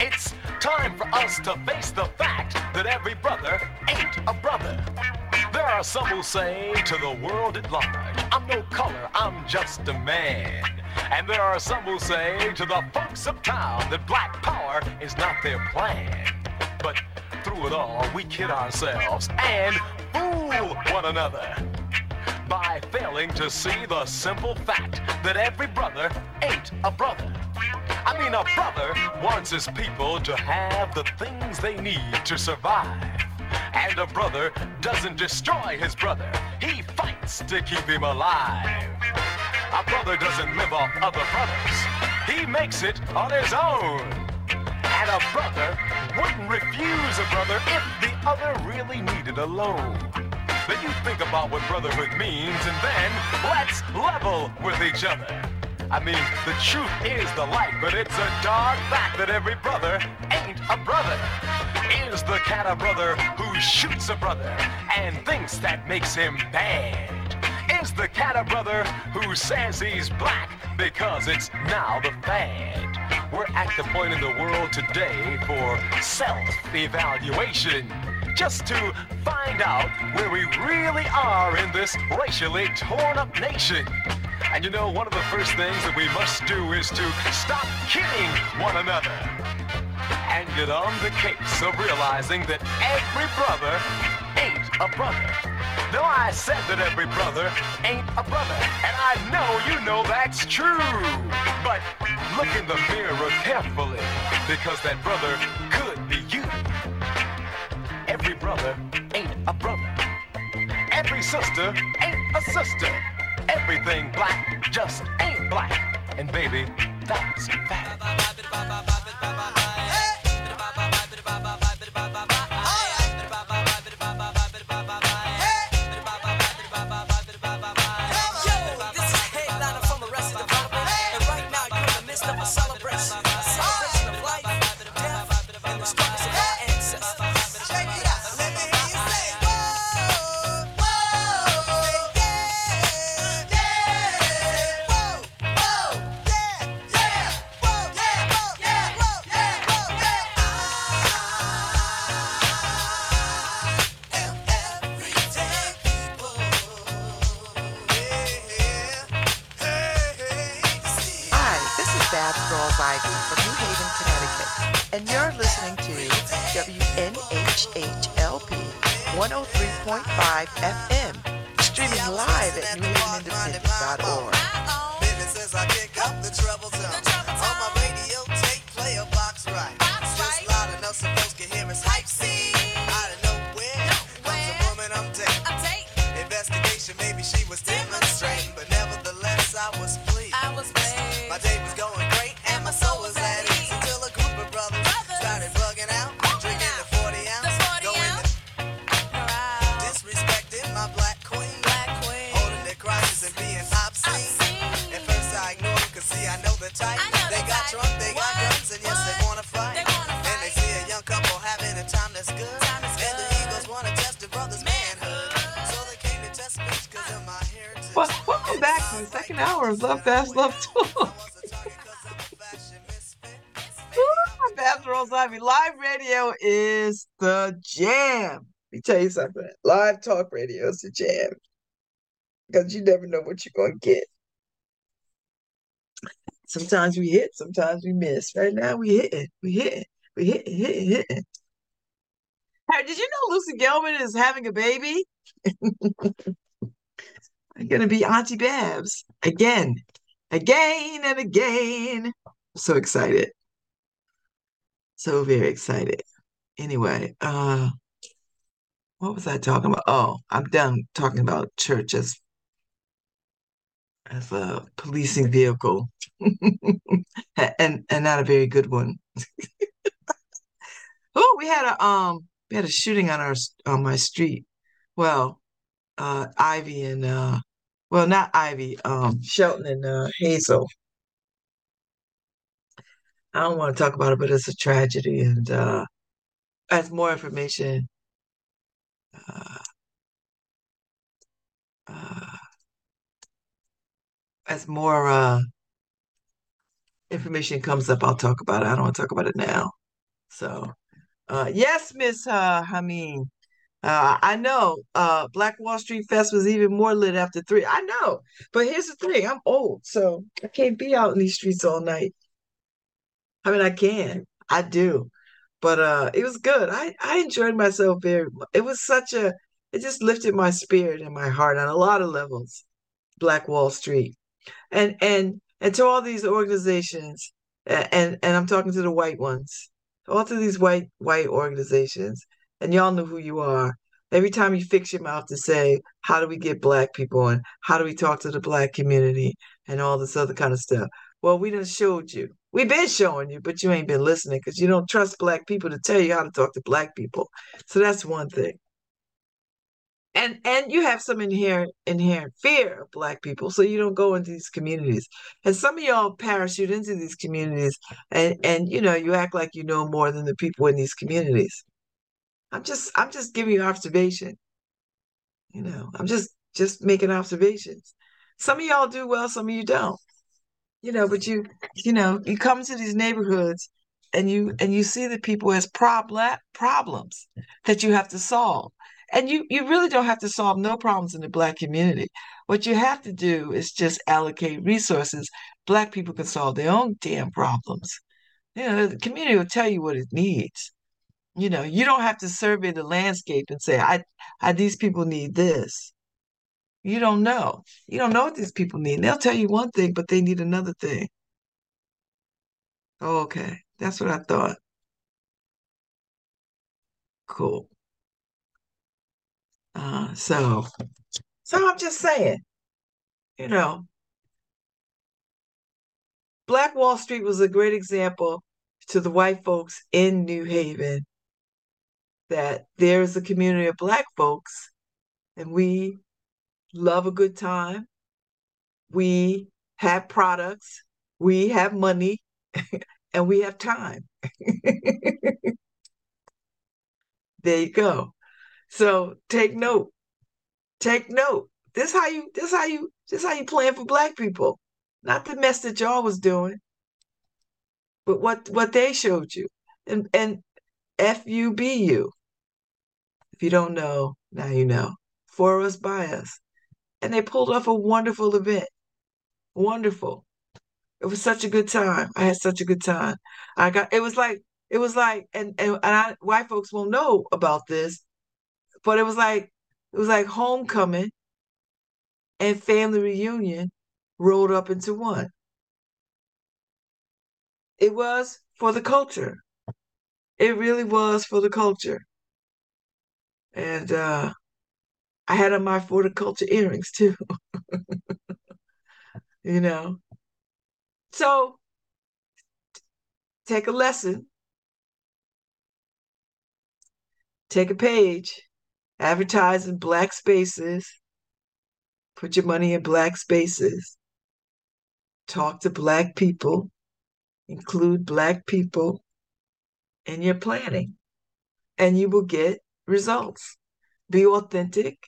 It's time for us to face the fact that every brother ain't a brother. There are some who say to the world at large, I'm no color, I'm just a man. And there are some who say to the folks of town that black power is not their plan. But through it all, we kid ourselves and fool one another by failing to see the simple fact that every brother ain't a brother. I mean, a brother wants his people to have the things they need to survive. And a brother doesn't destroy his brother. He fights to keep him alive. A brother doesn't live off other brothers. He makes it on his own. And a brother wouldn't refuse a brother if the other really needed a loan. Then you think about what brotherhood means, and then let's level with each other. I mean, the truth is the light, but it's a dark fact that every brother ain't a brother. Is the kind of brother who shoots a brother and thinks that makes him bad. Is the kind of brother who says he's black because it's now the fad. We're at the point in the world today for self-evaluation, just to find out where we really are in this racially torn-up nation. And you know, one of the first things that we must do is to stop kidding one another and get on the case of realizing that every brother ain't a brother. No, I said that every brother ain't a brother, and I know you know that's true. But look in the mirror carefully, because that brother could be you. Every brother ain't a brother. country sister ain't a sister. Everything black just ain't black. And baby, that's a fact. Babs Rawls-Ivy from New Haven, Connecticut, and you're listening to W N H H L P one oh three point five F M, streaming live at new haven independent dot org. Love Babs, Love Talk. Babs Rawls-Ivy. Live radio is the jam. Let me tell you something. Live talk radio is the jam. Because you never know what you're going to get. Sometimes we hit, sometimes we miss. Right now we hitting, we hitting, we hitting, hitting, hitting. Hey, did you know Lucy Gilman is having a baby? I'm going to be Auntie Babs again, again and again. I'm so excited. So very excited. Anyway, uh, what was I talking about? Oh, I'm done talking about church as, as a policing vehicle and, and not a very good one. Oh, we had a, um, we had a shooting on our, on my street. Well, uh, Ivy and, uh, well, not Ivy, um, Shelton and uh, Hazel. I don't want to talk about it, but it's a tragedy. And uh, as more information uh, uh, as more uh, information comes up, I'll talk about it. I don't want to talk about it now. So, uh, yes, Miss uh, Hameen. Uh, I know uh, Black Wall Street Fest was even more lit after three. I know, but here's the thing. I'm old, so I can't be out in these streets all night. I mean, I can. I do. But uh, it was good. I, I enjoyed myself very much. It was such a, it just lifted my spirit and my heart on a lot of levels, Black Wall Street. And and and to all these organizations, and, and I'm talking to the white ones, all to these white white organizations, and y'all know who you are. Every time you fix your mouth to say, how do we get black people and how do we talk to the black community and all this other kind of stuff? Well, we done showed you. We've been showing you, but you ain't been listening because you don't trust black people to tell you how to talk to black people. So that's one thing. And and you have some inherent inherent fear of black people, so you don't go into these communities. And some of y'all parachute into these communities and, and you know, you act like you know more than the people in these communities. I'm just, I'm just giving you observation. You know, I'm just, just making observations. Some of y'all do well, some of you don't. You know, but you, you know, you come to these neighborhoods and you, and you see the people as problem problems that you have to solve. And you, you really don't have to solve no problems in the black community. What you have to do is just allocate resources. Black people can solve their own damn problems. You know, the community will tell you what it needs. You know, you don't have to survey the landscape and say, I, I, these people need this. You don't know. You don't know what these people need. And they'll tell you one thing, but they need another thing. Oh, okay. That's what I thought. Cool. Uh, so, so I'm just saying, you know, Black Wall Street was a great example to the white folks in New Haven that there is a community of Black folks and we love a good time. We have products, we have money, and we have time. There you go. So take note. Take note. This how you this how you this how you plan for Black people. Not the mess that y'all was doing, but what, what they showed you. And and F U B U. If you don't know, now you know. For us, by us. And they pulled off a wonderful event. Wonderful. It was such a good time. I had such a good time. I got it was like it was like and and, and I, white folks won't know about this, but it was like it was like homecoming and family reunion rolled up into one. It was for the culture. It really was for the culture. And uh, I had on my for the culture earrings too. You know. So take a lesson, take a page, advertise in Black spaces, put your money in Black spaces, talk to Black people, include Black people in your planning, and you will get results. Be authentic,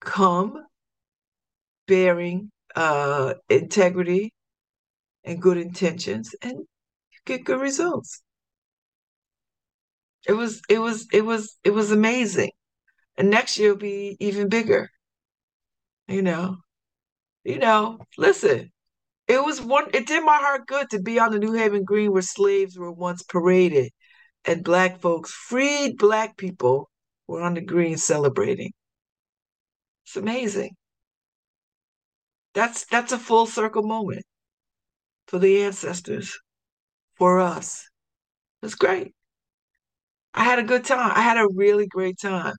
come bearing uh, integrity and good intentions, and you get good results. It was, it was, it was, it was amazing. And next year will be even bigger. You know, you know, listen, it was one, it did my heart good to be on the New Haven Green where slaves were once paraded and Black folks, freed Black people were on the green celebrating. It's amazing. That's, that's a full circle moment. For the ancestors, for us. It was great. I had a good time. I had a really great time.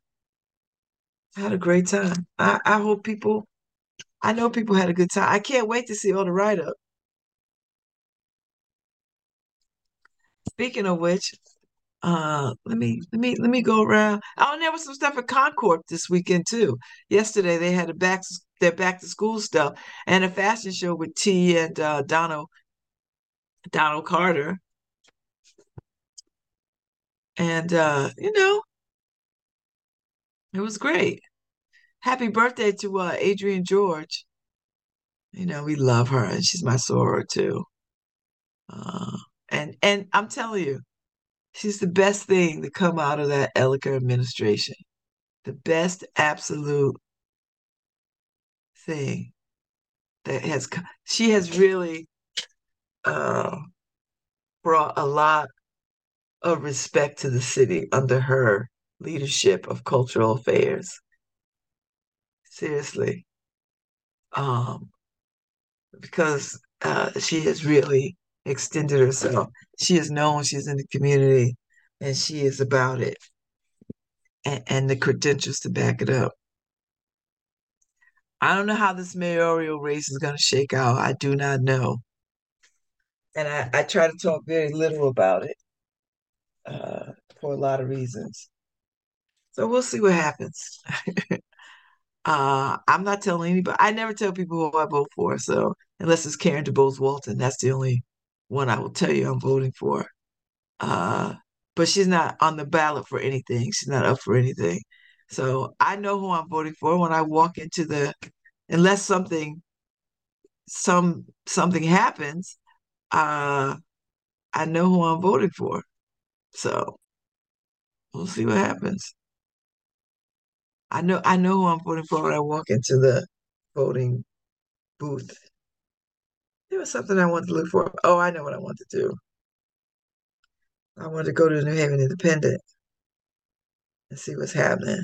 I had a great time. I, I hope people, I know people had a good time. I can't wait to see all the write-up. Speaking of which, uh, let me, let me, let me go around. Oh, and there was some stuff at Concord this weekend too. Yesterday they had a back their back to school stuff and a fashion show with T and uh, Donald Donald Carter. And uh, you know, it was great. Happy birthday to uh, Adrienne George. You know, we love her and she's my soror too. Uh, and and I'm telling you, she's the best thing to come out of that Elliker administration. The best absolute thing that has come. She has really uh, brought a lot of respect to the city under her leadership of cultural affairs. Seriously. Um, because uh, she has really extended herself. She is known, she's in the community, and she is about it. And, and the credentials to back it up. I don't know how this mayoral race is going to shake out. I do not know. And I, I try to talk very little about it uh, for a lot of reasons. So we'll see what happens. uh, I'm not telling anybody. I never tell people who I vote for. So unless it's Karen DuBose Walton, that's the only one I will tell you I'm voting for. Uh, but she's not on the ballot for anything. She's not up for anything. So I know who I'm voting for when I walk into the, unless something, some something happens, uh, I know who I'm voting for. So we'll see what happens. I know I know who I'm voting for when I walk into the voting booth. There was something I wanted to look for. Oh, I know what I want to do. I want to go to the New Haven Independent and see what's happening.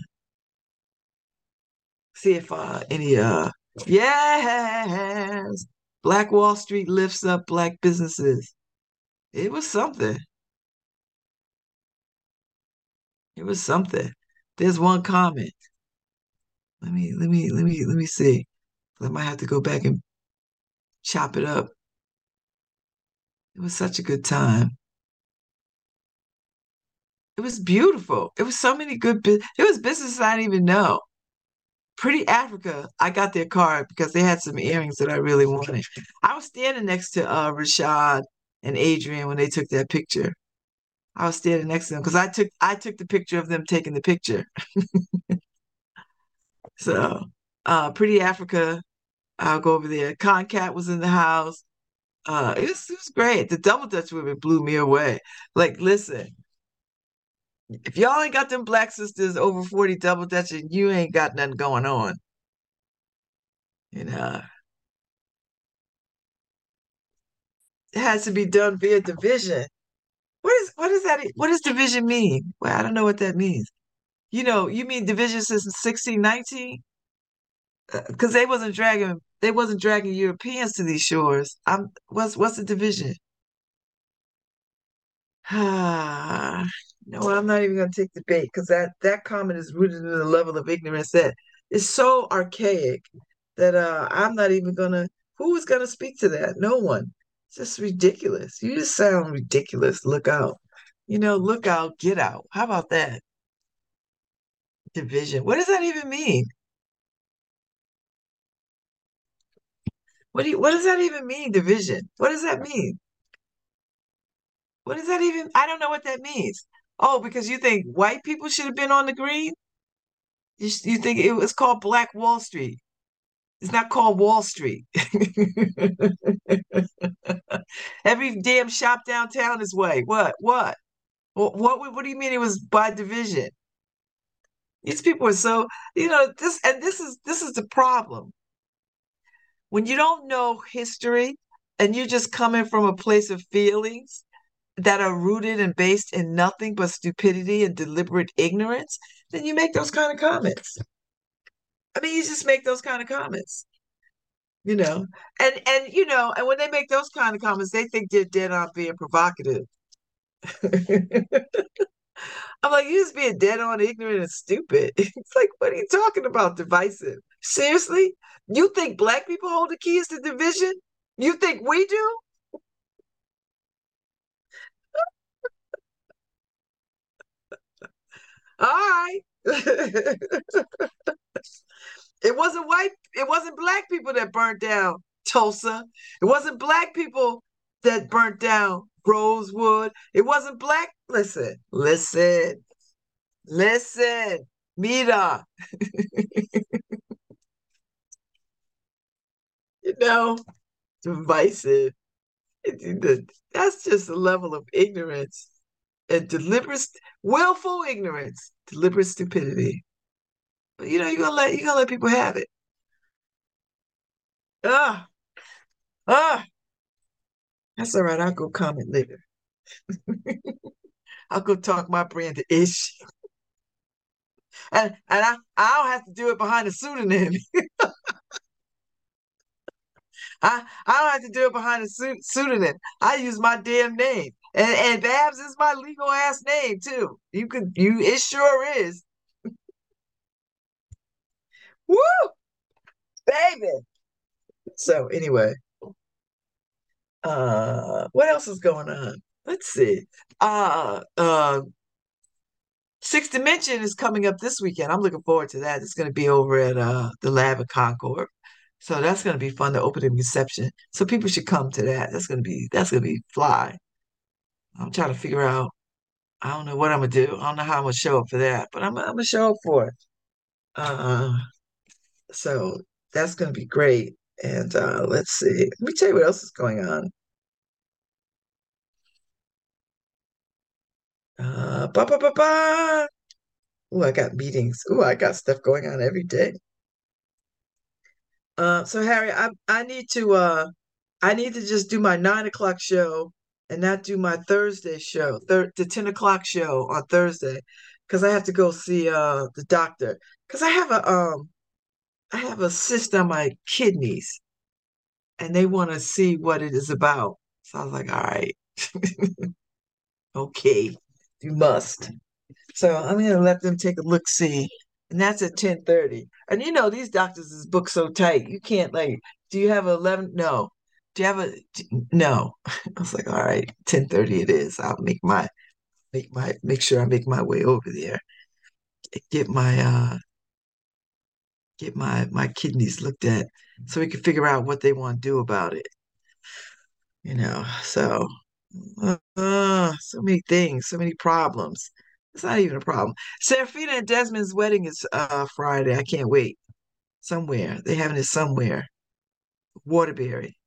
See if uh, any, uh, yes, Black Wall Street lifts up Black businesses. It was something. It was something. There's one comment. Let me, let me, let me, let me see. I might have to go back and chop it up. It was such a good time. It was beautiful. It was so many good, it was business I didn't even know. Pretty Africa, I got their card because they had some earrings that I really wanted. I was standing next to uh, Rashad and Adrian when they took that picture. I was standing next to them because I took I took the picture of them taking the picture. So, uh, Pretty Africa, I'll go over there. Concat was in the house. Uh, it was, it was great. The Double Dutch women blew me away. Like, listen, if y'all ain't got them black sisters over forty Double Dutch, and you ain't got nothing going on. You know. It has to be done via division. What is what is that? What does division mean? Well, I don't know what that means. You know, you mean division since sixteen nineteen? Because uh, they wasn't dragging they wasn't dragging Europeans to these shores. I'm what's what's the division? Ah, no, I'm not even going to take the bait because that, that comment is rooted in the level of ignorance that is so archaic that uh, I'm not even going to, who is going to speak to that? No one. It's just ridiculous. You just sound ridiculous. Look out. You know, look out, get out. How about that? Division. What does that even mean? What do you, what does that even mean, division? What does that mean? What does that even, I don't know what that means. Oh, because you think white people should have been on the green? You, you think it was called Black Wall Street. It's not called Wall Street. Every damn shop downtown is white. What? What? What, what, what do you mean it was by division? These people are so, you know, this, and this is, this is the problem. When you don't know history and you're just coming from a place of feelings that are rooted and based in nothing but stupidity and deliberate ignorance, then you make those kind of comments. I mean, you just make those kind of comments, you know, and, and, you know, and when they make those kind of comments, they think they're dead on being provocative. I'm like, you're just being dead on ignorant and stupid. It's like, what are you talking about? Divisive. Seriously? You think black people hold the keys to division? You think we do? All right. It wasn't white. It wasn't black people that burnt down Tulsa. It wasn't black people that burnt down Rosewood. It wasn't black. Listen, listen, listen, Mita. You know, divisive. That's just a level of ignorance. And deliberate, willful ignorance, deliberate stupidity. But you know, you're gonna let you gonna let people have it. Ah, ah, that's all right. I'll go comment later. I'll go talk my brand to Ish, and and I I don't have to do it behind a pseudonym. I I don't have to do it behind a pseudonym. I use my damn name. And, and Babs is my legal ass name too. You could, you it sure is. Woo, baby. So anyway, uh, what else is going on? Let's see. Uh, uh, Sixth Dimension is coming up this weekend. I'm looking forward to that. It's going to be over at uh the lab at Concord. So that's going to be fun. The opening reception. So people should come to that. That's going to be that's going to be fly. I'm trying to figure out, I don't know what I'm going to do. I don't know how I'm going to show up for that, but I'm, I'm going to show up for it. Uh, so that's going to be great. And uh, let's see. Let me tell you what else is going on. Uh, ba ba ba ba. Ooh, I got meetings. Ooh, I got stuff going on every day. Uh, so Harry, I I need to uh, I need to just do my nine o'clock show. And not do my Thursday show, thir- the ten o'clock show on Thursday, because I have to go see uh, the doctor. Because I have a, um, I have a cyst on my kidneys, and they want to see what it is about. So I was like, all right, okay, you must. So I'm gonna let them take a look, see and that's at ten thirty. And you know, these doctors is booked so tight. You can't like, do you have eleven? No. Do you have a, no. I was like, all right, ten thirty it is. I'll make my, make my, make sure I make my way over there. Get my, uh, get my, my kidneys looked at so we can figure out what they want to do about it. You know, so, uh, so many things, so many problems. It's not even a problem. Serafina and Desmond's wedding is uh, Friday. I can't wait. Somewhere. They're having it somewhere. Waterbury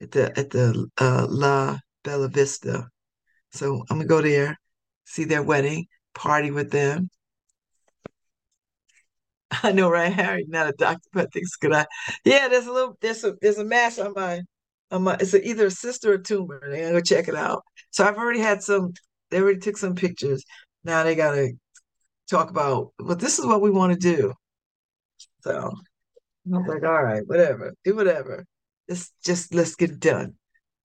at the at the uh, La Bella Vista. So I'm going to go there, see their wedding, party with them. I know, right, Harry? Not a doctor, but things could I? Yeah, there's a little, there's a, there's a mass on my, on my, it's a, either a cyst or a tumor. They're going to go check it out. So I've already had some, they already took some pictures. Now they got to talk about, well, this is what we want to do. So I was like, all right, whatever. Do whatever. Let's just, let's get it done.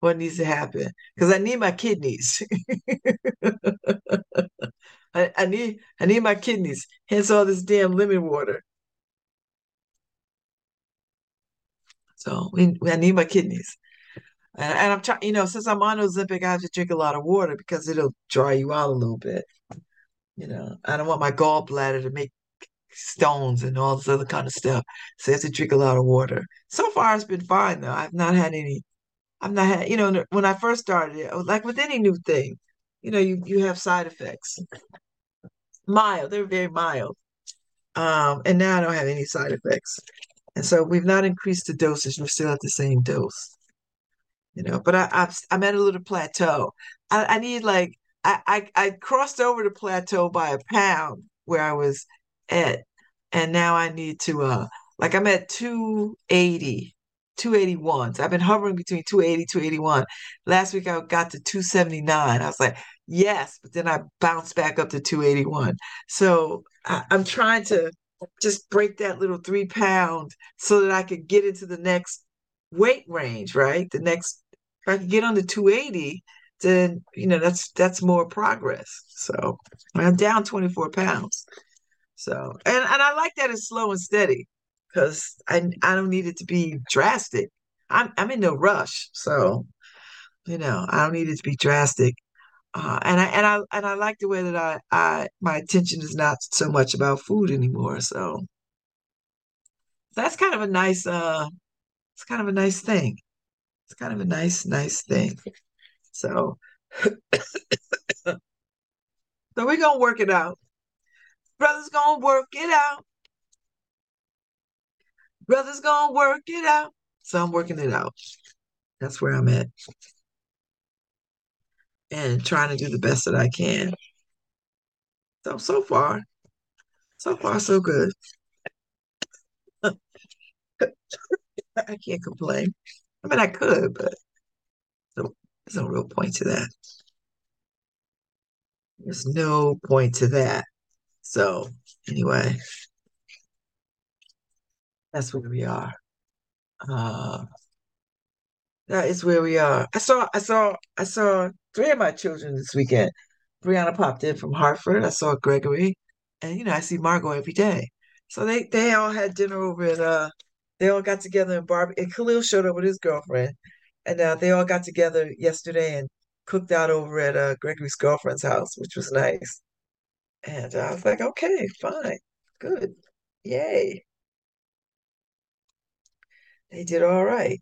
What needs to happen? Because I need my kidneys. I, I need I need my kidneys. Hence all this damn lemon water. So we, I need my kidneys. And, and I'm trying, you know, since I'm on Ozempic, I have to drink a lot of water because it'll dry you out a little bit. You know, I don't want my gallbladder to make stones and all this other kind of stuff. So I have to drink a lot of water. So far, it's been fine, though. I've not had any, I've not had, you know, when I first started it, like with any new thing, you know, you, you have side effects. Mild, they're very mild. Um, and now I don't have any side effects. And so we've not increased the dosage. We're still at the same dose, you know, but I, I've, I'm at a little plateau. I, I need like, I, I, I crossed over the plateau by a pound where I was at. And now I need to, uh, like I'm at two eighty, two eighty-one. So I've been hovering between two eighty, two eighty-one. Last week I got to two seventy-nine. I was like, yes, but then I bounced back up to two eighty-one. So I, I'm trying to just break that little three pound so that I could get into the next weight range, right? The next, if I could get on the two eighty, then, you know, that's, that's more progress. So I'm down twenty-four pounds. So, and, and I like that it's slow and steady because I, I don't need it to be drastic. I'm, I'm in no rush. So, you know, I don't need it to be drastic. Uh, and I, and I, and I like the way that I, I, my attention is not so much about food anymore. So that's kind of a nice, uh, it's kind of a nice thing. It's kind of a nice, nice thing. So, so we're going to work it out. Brother's going to work it out. Brother's going to work it out. So I'm working it out. That's where I'm at. And trying to do the best that I can. So, so far, so far, so good. I can't complain. I mean, I could, but there's no real point to that. There's no point to that. So anyway, that's where we are. Uh, that is where we are. I saw, I saw, I saw three of my children this weekend. Brianna popped in from Hartford. I saw Gregory, and you know, I see Margot every day. So they, they all had dinner over at, uh, they all got together in Barbie, and Khalil showed up with his girlfriend. And uh, they all got together yesterday and cooked out over at uh, Gregory's girlfriend's house, which was nice. And uh, I was like, okay, fine, good, yay. They did all right.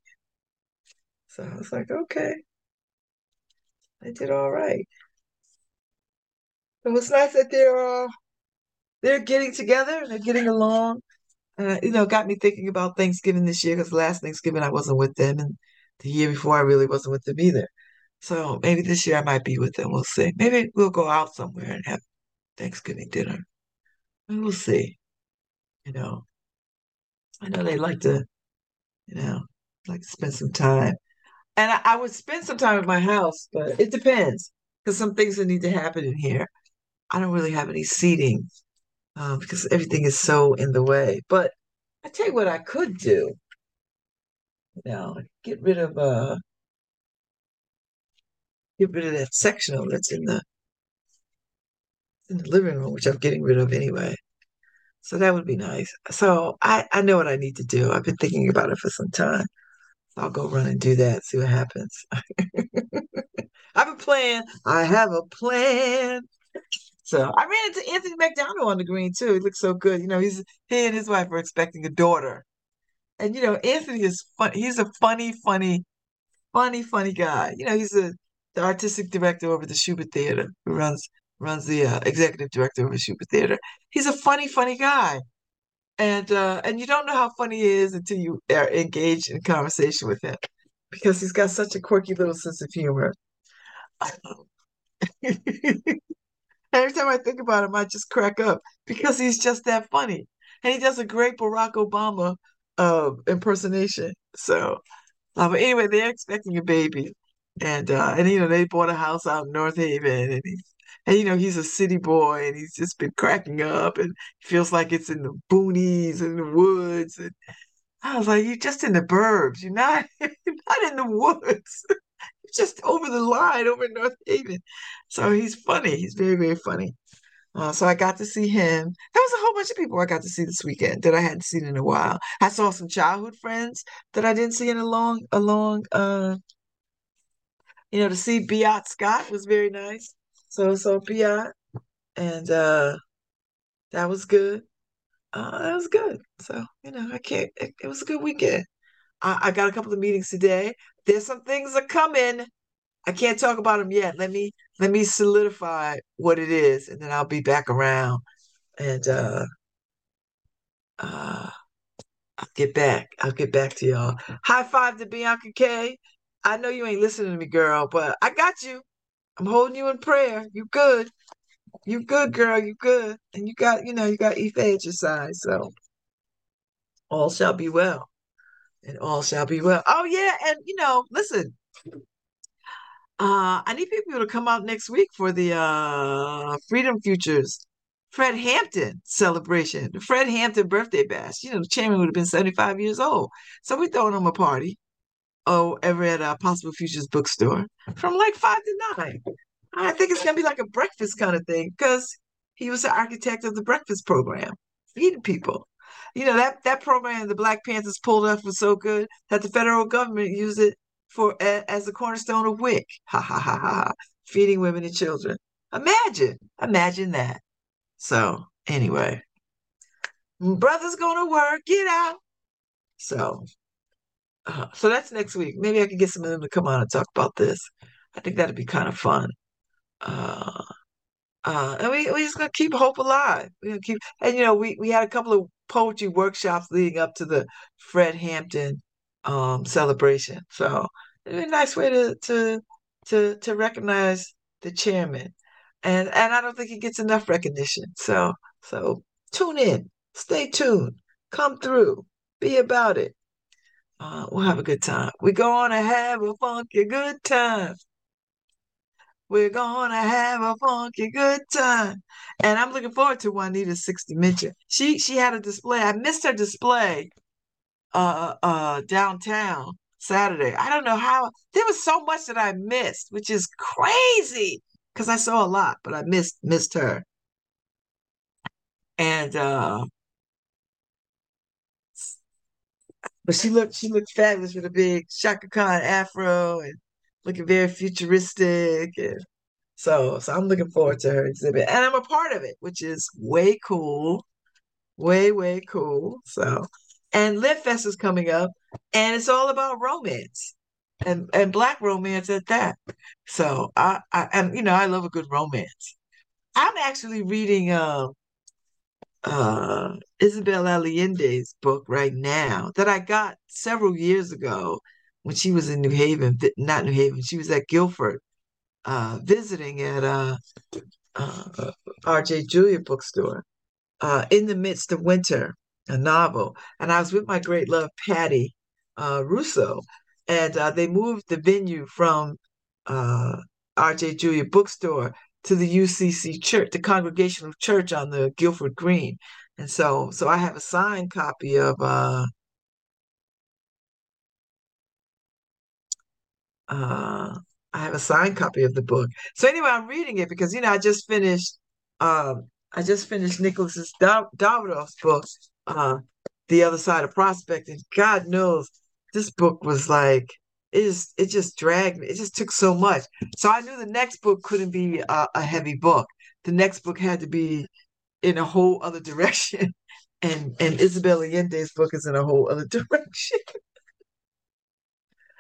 So I was like, okay, they did all right. It was nice that they're all, uh, they're getting together and they're getting along. And, uh, you know, got me thinking about Thanksgiving this year because last Thanksgiving I wasn't with them. And the year before, I really wasn't with them either. So maybe this year I might be with them. We'll see. Maybe we'll go out somewhere and have Thanksgiving dinner. And we'll see. You know, I know they like to, you know, like to spend some time. And I, I would spend some time at my house, but it depends because some things that need to happen in here. I don't really have any seating uh, because everything is so in the way. But I tell you what I could do. Now get rid of uh get rid of that sectional that's in the in the living room, which I'm getting rid of anyway. So that would be nice. So I, I know what I need to do. I've been thinking about it for some time. So I'll go run and do that, see what happens. I have a plan. I have a plan. So I ran into Anthony McDonald on the green, too. He looks so good. You know, he's he and his wife are expecting a daughter. And, you know, Anthony is fun. He's a funny, funny, funny, funny guy. You know, he's a, the artistic director over the Schubert Theater, who runs runs the uh, executive director of the Schubert Theater. He's a funny, funny guy. And uh, and you don't know how funny he is until you are engaged in conversation with him, because he's got such a quirky little sense of humor. Every time I think about him, I just crack up, because he's just that funny. And he does a great Barack Obama uh, impersonation. So uh, but anyway, they're expecting a baby. And, uh, and you know, they bought a house out in North Haven, and he's, and, you know, he's a city boy, and he's just been cracking up, and feels like it's in the boonies and the woods. And I was like, you're just in the burbs. You're not, you're not in the woods. You're just over the line, over in North Haven. So he's funny. He's very, very funny. Uh, so I got to see him. There was a whole bunch of people I got to see this weekend that I hadn't seen in a while. I saw some childhood friends that I didn't see in a long, a long, uh, you know, to see Biot Scott was very nice. So, so Biot, and uh, that was good. Uh, that was good. So, you know, I can't, it, it was a good weekend. I, I got a couple of meetings today. There's some things that are coming. I can't talk about them yet. Let me, let me solidify what it is, and then I'll be back around, and uh, uh, I'll get back. I'll get back to y'all. High five to Bianca K. I know you ain't listening to me, girl, but I got you. I'm holding you in prayer. You good. You good, girl. You good. And you got, you know, you got Ife at your side. So all shall be well. And all shall be well. Oh, yeah. And, you know, listen, uh, I need people to come out next week for the uh, Freedom Futures Fred Hampton celebration, the Fred Hampton birthday bash. You know, the chairman would have been seventy-five years old. So we're throwing him a party. Oh, ever at a Possible Futures bookstore from like five to nine. I think it's going to be like a breakfast kind of thing, because he was the architect of the breakfast program, feeding people. You know, that, that program the Black Panthers pulled off was so good that the federal government used it for a, as the cornerstone of W I C. Ha, ha, ha, ha, ha. Feeding women and children. Imagine, imagine that. So anyway, brother's going to work, get out. So. Uh, so that's next week. Maybe I can get some of them to come on and talk about this. I think that'd be kind of fun. Uh, uh, and we we just gonna keep hope alive. We gonna keep, and you know, we, we had a couple of poetry workshops leading up to the Fred Hampton um, celebration. So it'd be a nice way to to to to recognize the chairman. And and I don't think he gets enough recognition. So so tune in, stay tuned, come through, be about it. Uh, we'll have a good time. We're going to have a funky good time. We're going to have a funky good time. And I'm looking forward to Juanita's sixth dimension. She she had a display. I missed her display uh, uh, downtown Saturday. I don't know how. There was so much that I missed, which is crazy, because I saw a lot, but I missed missed her. And... Uh, But she looked, she looked fabulous with a big Shaka Khan afro and looking very futuristic. And so, so I'm looking forward to her exhibit, and I'm a part of it, which is way cool, way way cool. So, and Lit Fest is coming up, and it's all about romance, and and Black romance at that. So I, I and you know I love a good romance. I'm actually reading um. uh Isabel Allende's book right now that I got several years ago when she was in New Haven, not New Haven, she was at Guilford uh visiting at uh, uh R J Julia Bookstore uh in the midst of winter, a novel, and I was with my great love Patty uh Russo, and uh they moved the venue from uh R J Julia Bookstore to the U C C church, the Congregational Church on the Guilford Green. And so so I have a signed copy of uh, uh, I have a signed copy of the book. So anyway, I'm reading it because, you know, I just finished um, I just finished Nicholas's Davidoff's book, uh, The Other Side of Prospect, and God knows this book was like, it just, it just dragged me. It just took so much. So I knew the next book couldn't be a, a heavy book. The next book had to be in a whole other direction. And and Isabel Allende's book is in a whole other direction.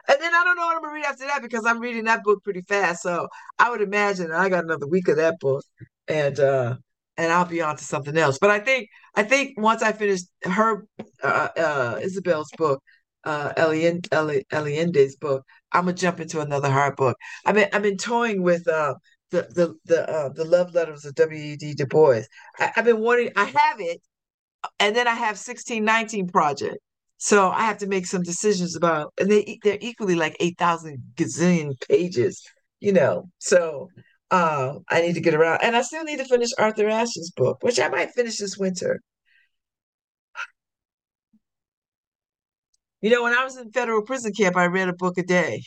And then I don't know what I'm going to read after that, because I'm reading that book pretty fast. So I would imagine I got another week of that book, and uh, and I'll be on to something else. But I think I think once I finish her, uh, uh, Isabel's book, uh, Allende's book, I'm going to jump into another hard book. I've been, I've been toying with uh, the the the, uh, the Love Letters of W. E. B. Du Bois. I, I've been wanting, I have it. And then I have sixteen nineteen Project. So I have to make some decisions about, and they, they're equally like eight thousand gazillion pages, you know. So uh, I need to get around. And I still need to finish Arthur Ashe's book, which I might finish this winter. You know, when I was in federal prison camp, I read a book a day.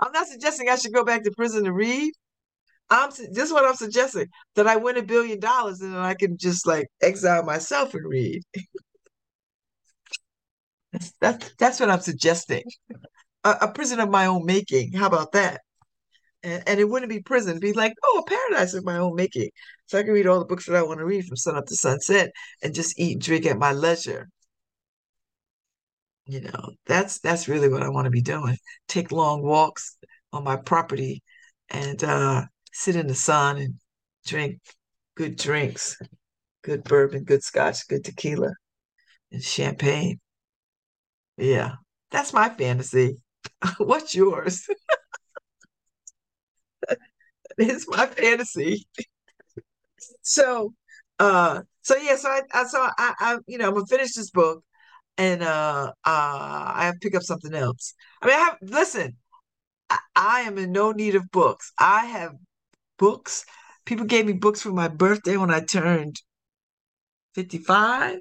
I'm not suggesting I should go back to prison to read. I'm, this is what I'm suggesting, that I win a billion dollars and then I can just like exile myself and read. that's, that's, that's what I'm suggesting. A, a prison of my own making. How about that? And, and it wouldn't be prison. It'd be like, oh, a paradise of my own making. So I can read all the books that I want to read from sunup to sunset and just eat and drink at my leisure. You know, that's, that's really what I want to be doing. Take long walks on my property and, uh, sit in the sun and drink good drinks, good bourbon, good scotch, good tequila, and champagne. Yeah, that's my fantasy. What's yours? It's my fantasy. So, uh, so yeah, so I, I so I, I, you know, I'm gonna finish this book, and uh, uh, I have to pick up something else. I mean, I have listen. I, I am in no need of books. I have. Books. People gave me books for my birthday when I turned fifty-five.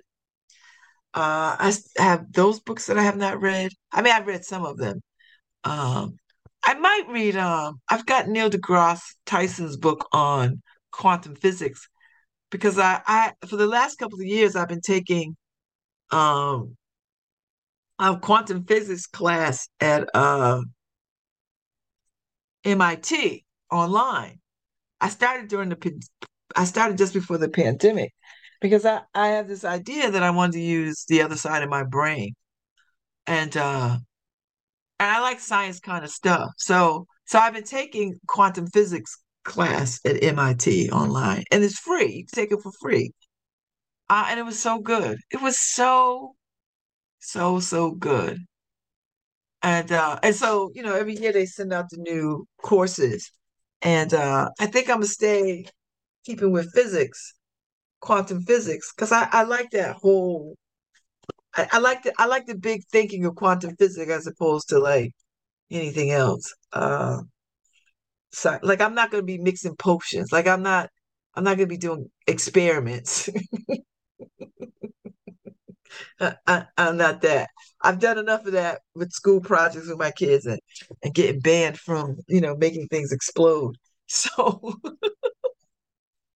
Uh, I have those books that I have not read. I mean, I've read some of them. Um, I might read, um, I've got Neil deGrasse Tyson's book on quantum physics, because I, I for the last couple of years, I've been taking um, a quantum physics class at uh, M I T online. I started during the, I started just before the pandemic, because I, I have this idea that I wanted to use the other side of my brain, and uh, and I like science kind of stuff. So so I've been taking quantum physics class at M I T online, and it's free. You can take it for free, uh, and it was so good. It was so so so good, and uh, and so you know every year they send out the new courses. And uh, I think I'm going to stay keeping with physics, quantum physics, because I, I like that whole, I, I like the I like the big thinking of quantum physics as opposed to like anything else. Uh, so, like I'm not going to be mixing potions. Like I'm not I'm not going to be doing experiments. I, I, I'm not that. I've done enough of that with school projects with my kids and, and getting banned from, you know, making things explode. So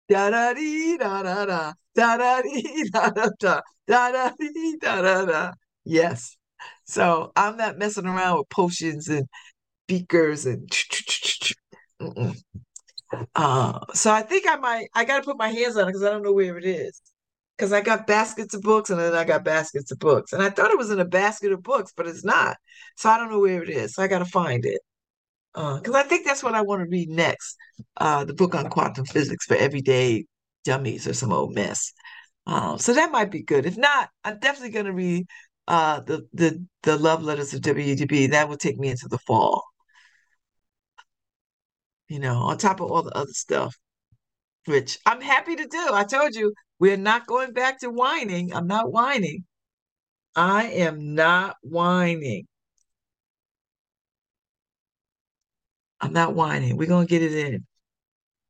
da da dee da da da da da dee da da da da da dee da da da. Yes. So I'm not messing around with potions and beakers and mm-mm. Uh, so I think I might I gotta put my hands on it because I don't know where it is. Because I got baskets of books and then I got baskets of books. And I thought it was in a basket of books, but it's not. So I don't know where it is. So I got to find it. Because uh, I think that's what I want to read next. Uh, the book on quantum physics for everyday dummies or some old mess. Um, so that might be good. If not, I'm definitely going to read uh, the, the the Love Letters of W E B. That will take me into the fall. You know, on top of all the other stuff, which I'm happy to do. I told you. We're not going back to whining. I'm not whining. I am not whining. I'm not whining. We're going to get it in.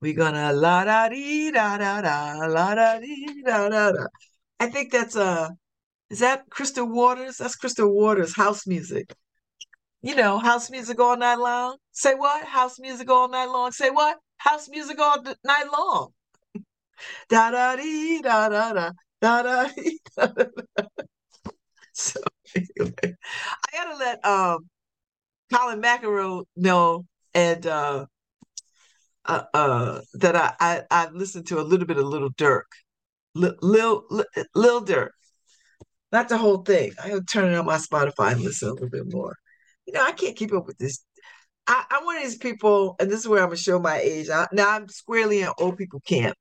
We're going to la-da-dee-da-da-da, la-da-dee-da-da-da. I think that's, uh, is that Crystal Waters? That's Crystal Waters, house music. You know, house music all night long. Say what? House music all night long. Say what? house music all night long. Da da dee da da da da da dee da da da. So anyway, I gotta let um Colin McEnroe know and uh uh, uh that I, I I listened to a little bit of Little Dirk, L- Lil L- Lil Dirk, not the whole thing. I gotta turn it on my Spotify and listen a little bit more. You know, I can't keep up with this. I, I'm one of these people, and this is where I'm gonna show my age. I, now I'm squarely in old people camp.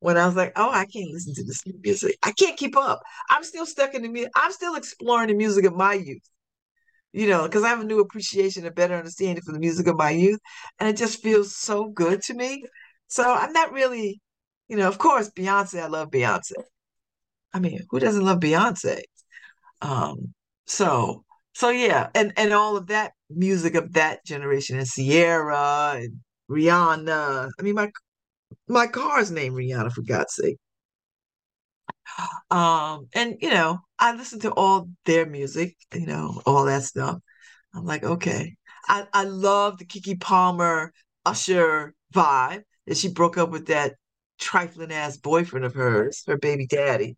When I was like, oh, I can't listen to this music. I can't keep up. I'm still stuck in the music. I'm still exploring the music of my youth, you know, because I have a new appreciation and better understanding for the music of my youth. And it just feels so good to me. So I'm not really, you know, of course, Beyonce, I love Beyonce. I mean, who doesn't love Beyonce? Um, so, so yeah. And, and all of that music of that generation and Sierra and Rihanna. I mean, my My car's named Rihanna, for God's sake. Um, and, you know, I listen to all their music, you know, all that stuff. I'm like, okay. I, I love the Keke Palmer, Usher vibe that she broke up with that trifling-ass boyfriend of hers, her baby daddy.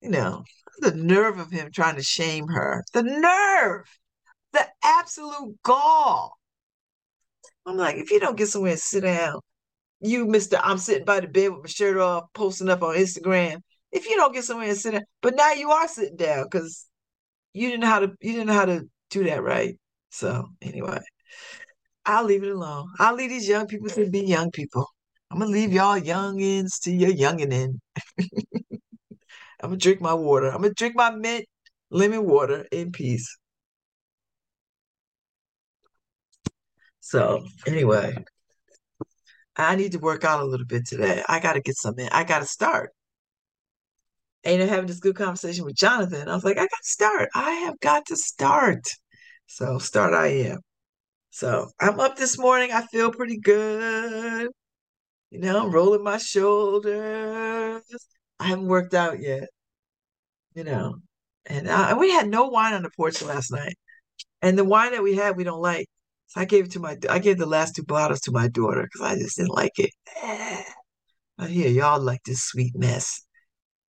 You know, the nerve of him trying to shame her. The nerve! The absolute gall! I'm like, if you don't get somewhere and sit down, you, Mister I'm sitting by the bed with my shirt off, posting up on Instagram. If you don't get somewhere and sit down, but now you are sitting down because you didn't know how to you didn't know how to do that right. So anyway, I'll leave it alone. I'll leave these young people to be young people. I'm gonna leave y'all youngins to your younginin. I'm gonna drink my water. I'm gonna drink my mint lemon water in peace. So anyway. I need to work out a little bit today. I got to get some in. I got to start. And I'm having this good conversation with Jonathan. I was like, I got to start. I have got to start. So start I am. So I'm up this morning. I feel pretty good. You know, I'm rolling my shoulders. I haven't worked out yet. You know, and I, we had no wine on the porch last night. And the wine that we had, we don't like. So I gave it to my, I gave the last two bottles to my daughter because I just didn't like it. I hear y'all like this sweet mess.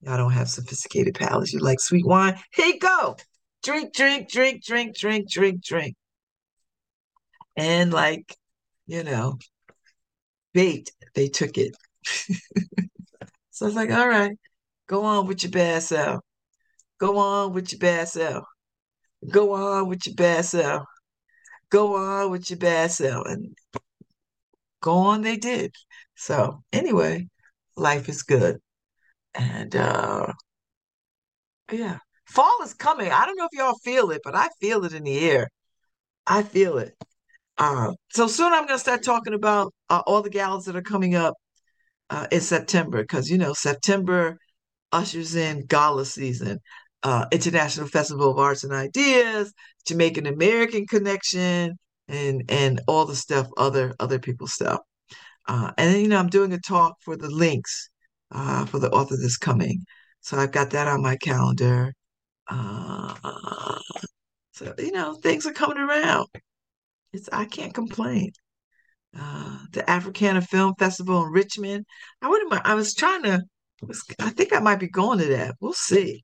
Y'all don't have sophisticated palates. You like sweet wine? Here you go. Drink, drink, drink, drink, drink, drink, drink. And like, you know, bait, they took it. So I was like, all right, go on with your bad self. Go on with your bad self. Go on with your bad self. Go on with your bad self, and go on they did. So anyway, life is good. And uh, yeah, fall is coming. I don't know if y'all feel it, but I feel it in the air. I feel it. Uh, so soon I'm going to start talking about uh, all the galas that are coming up uh, in September, because, you know, September ushers in gala season. Uh, International Festival of Arts and Ideas, Jamaican American Connection, and and all the stuff, other other people's stuff. Uh, and then, you know, I'm doing a talk for the links uh, for the author that's coming. So I've got that on my calendar. Uh, so, you know, things are coming around. It's I can't complain. Uh, the Africana Film Festival in Richmond. I wouldn't mind. I was trying to, I think I might be going to that. We'll see.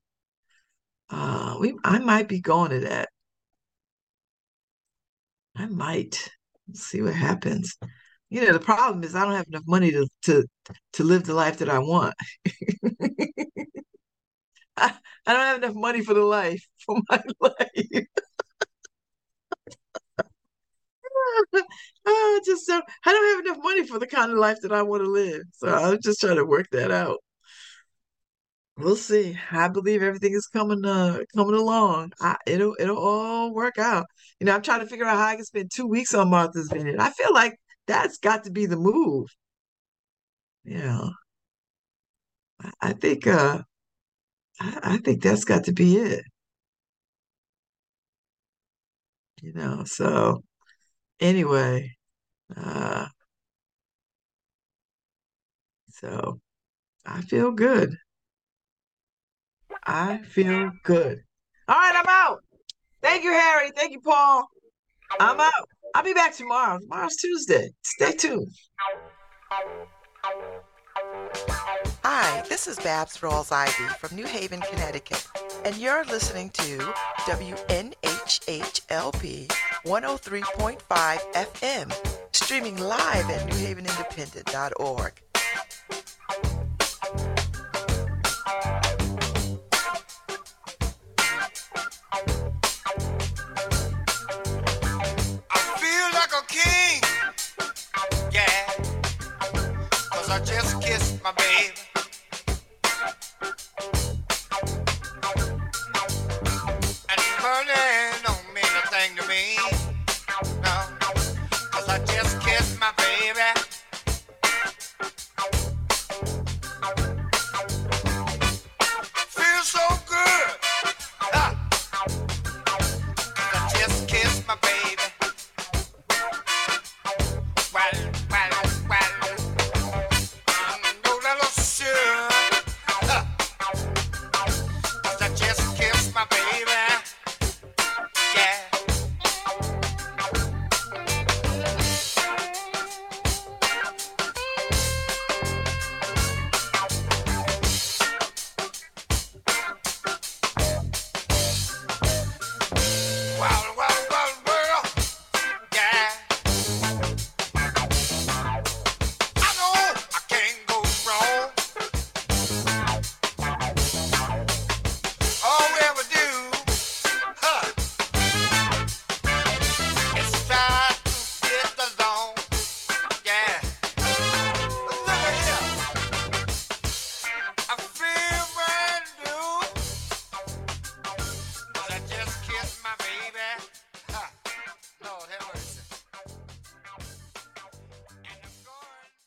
Uh, we, I might be going to that. I might. Let's see what happens. You know, the problem is I don't have enough money to to, to live the life that I want. I, I don't have enough money for the life, for my life. I just don't, I don't have enough money for the kind of life that I want to live. So I'm just trying to work that out. We'll see. I believe everything is coming uh, coming along. I, it'll it'll all work out. You know, I'm trying to figure out how I can spend two weeks on Martha's Vineyard. I feel like that's got to be the move. You know, I think uh, I, I think that's got to be it. You know, so anyway, uh, so I feel good. I feel good. All right, I'm out. Thank you, Harry. Thank you, Paul. I'm out. I'll be back tomorrow. Tomorrow's Tuesday. Stay tuned. Hi, this is Babs Rawls-Ivy from New Haven, Connecticut, and you're listening to W N H H L P one oh three point five F M, streaming live at new haven independent dot org.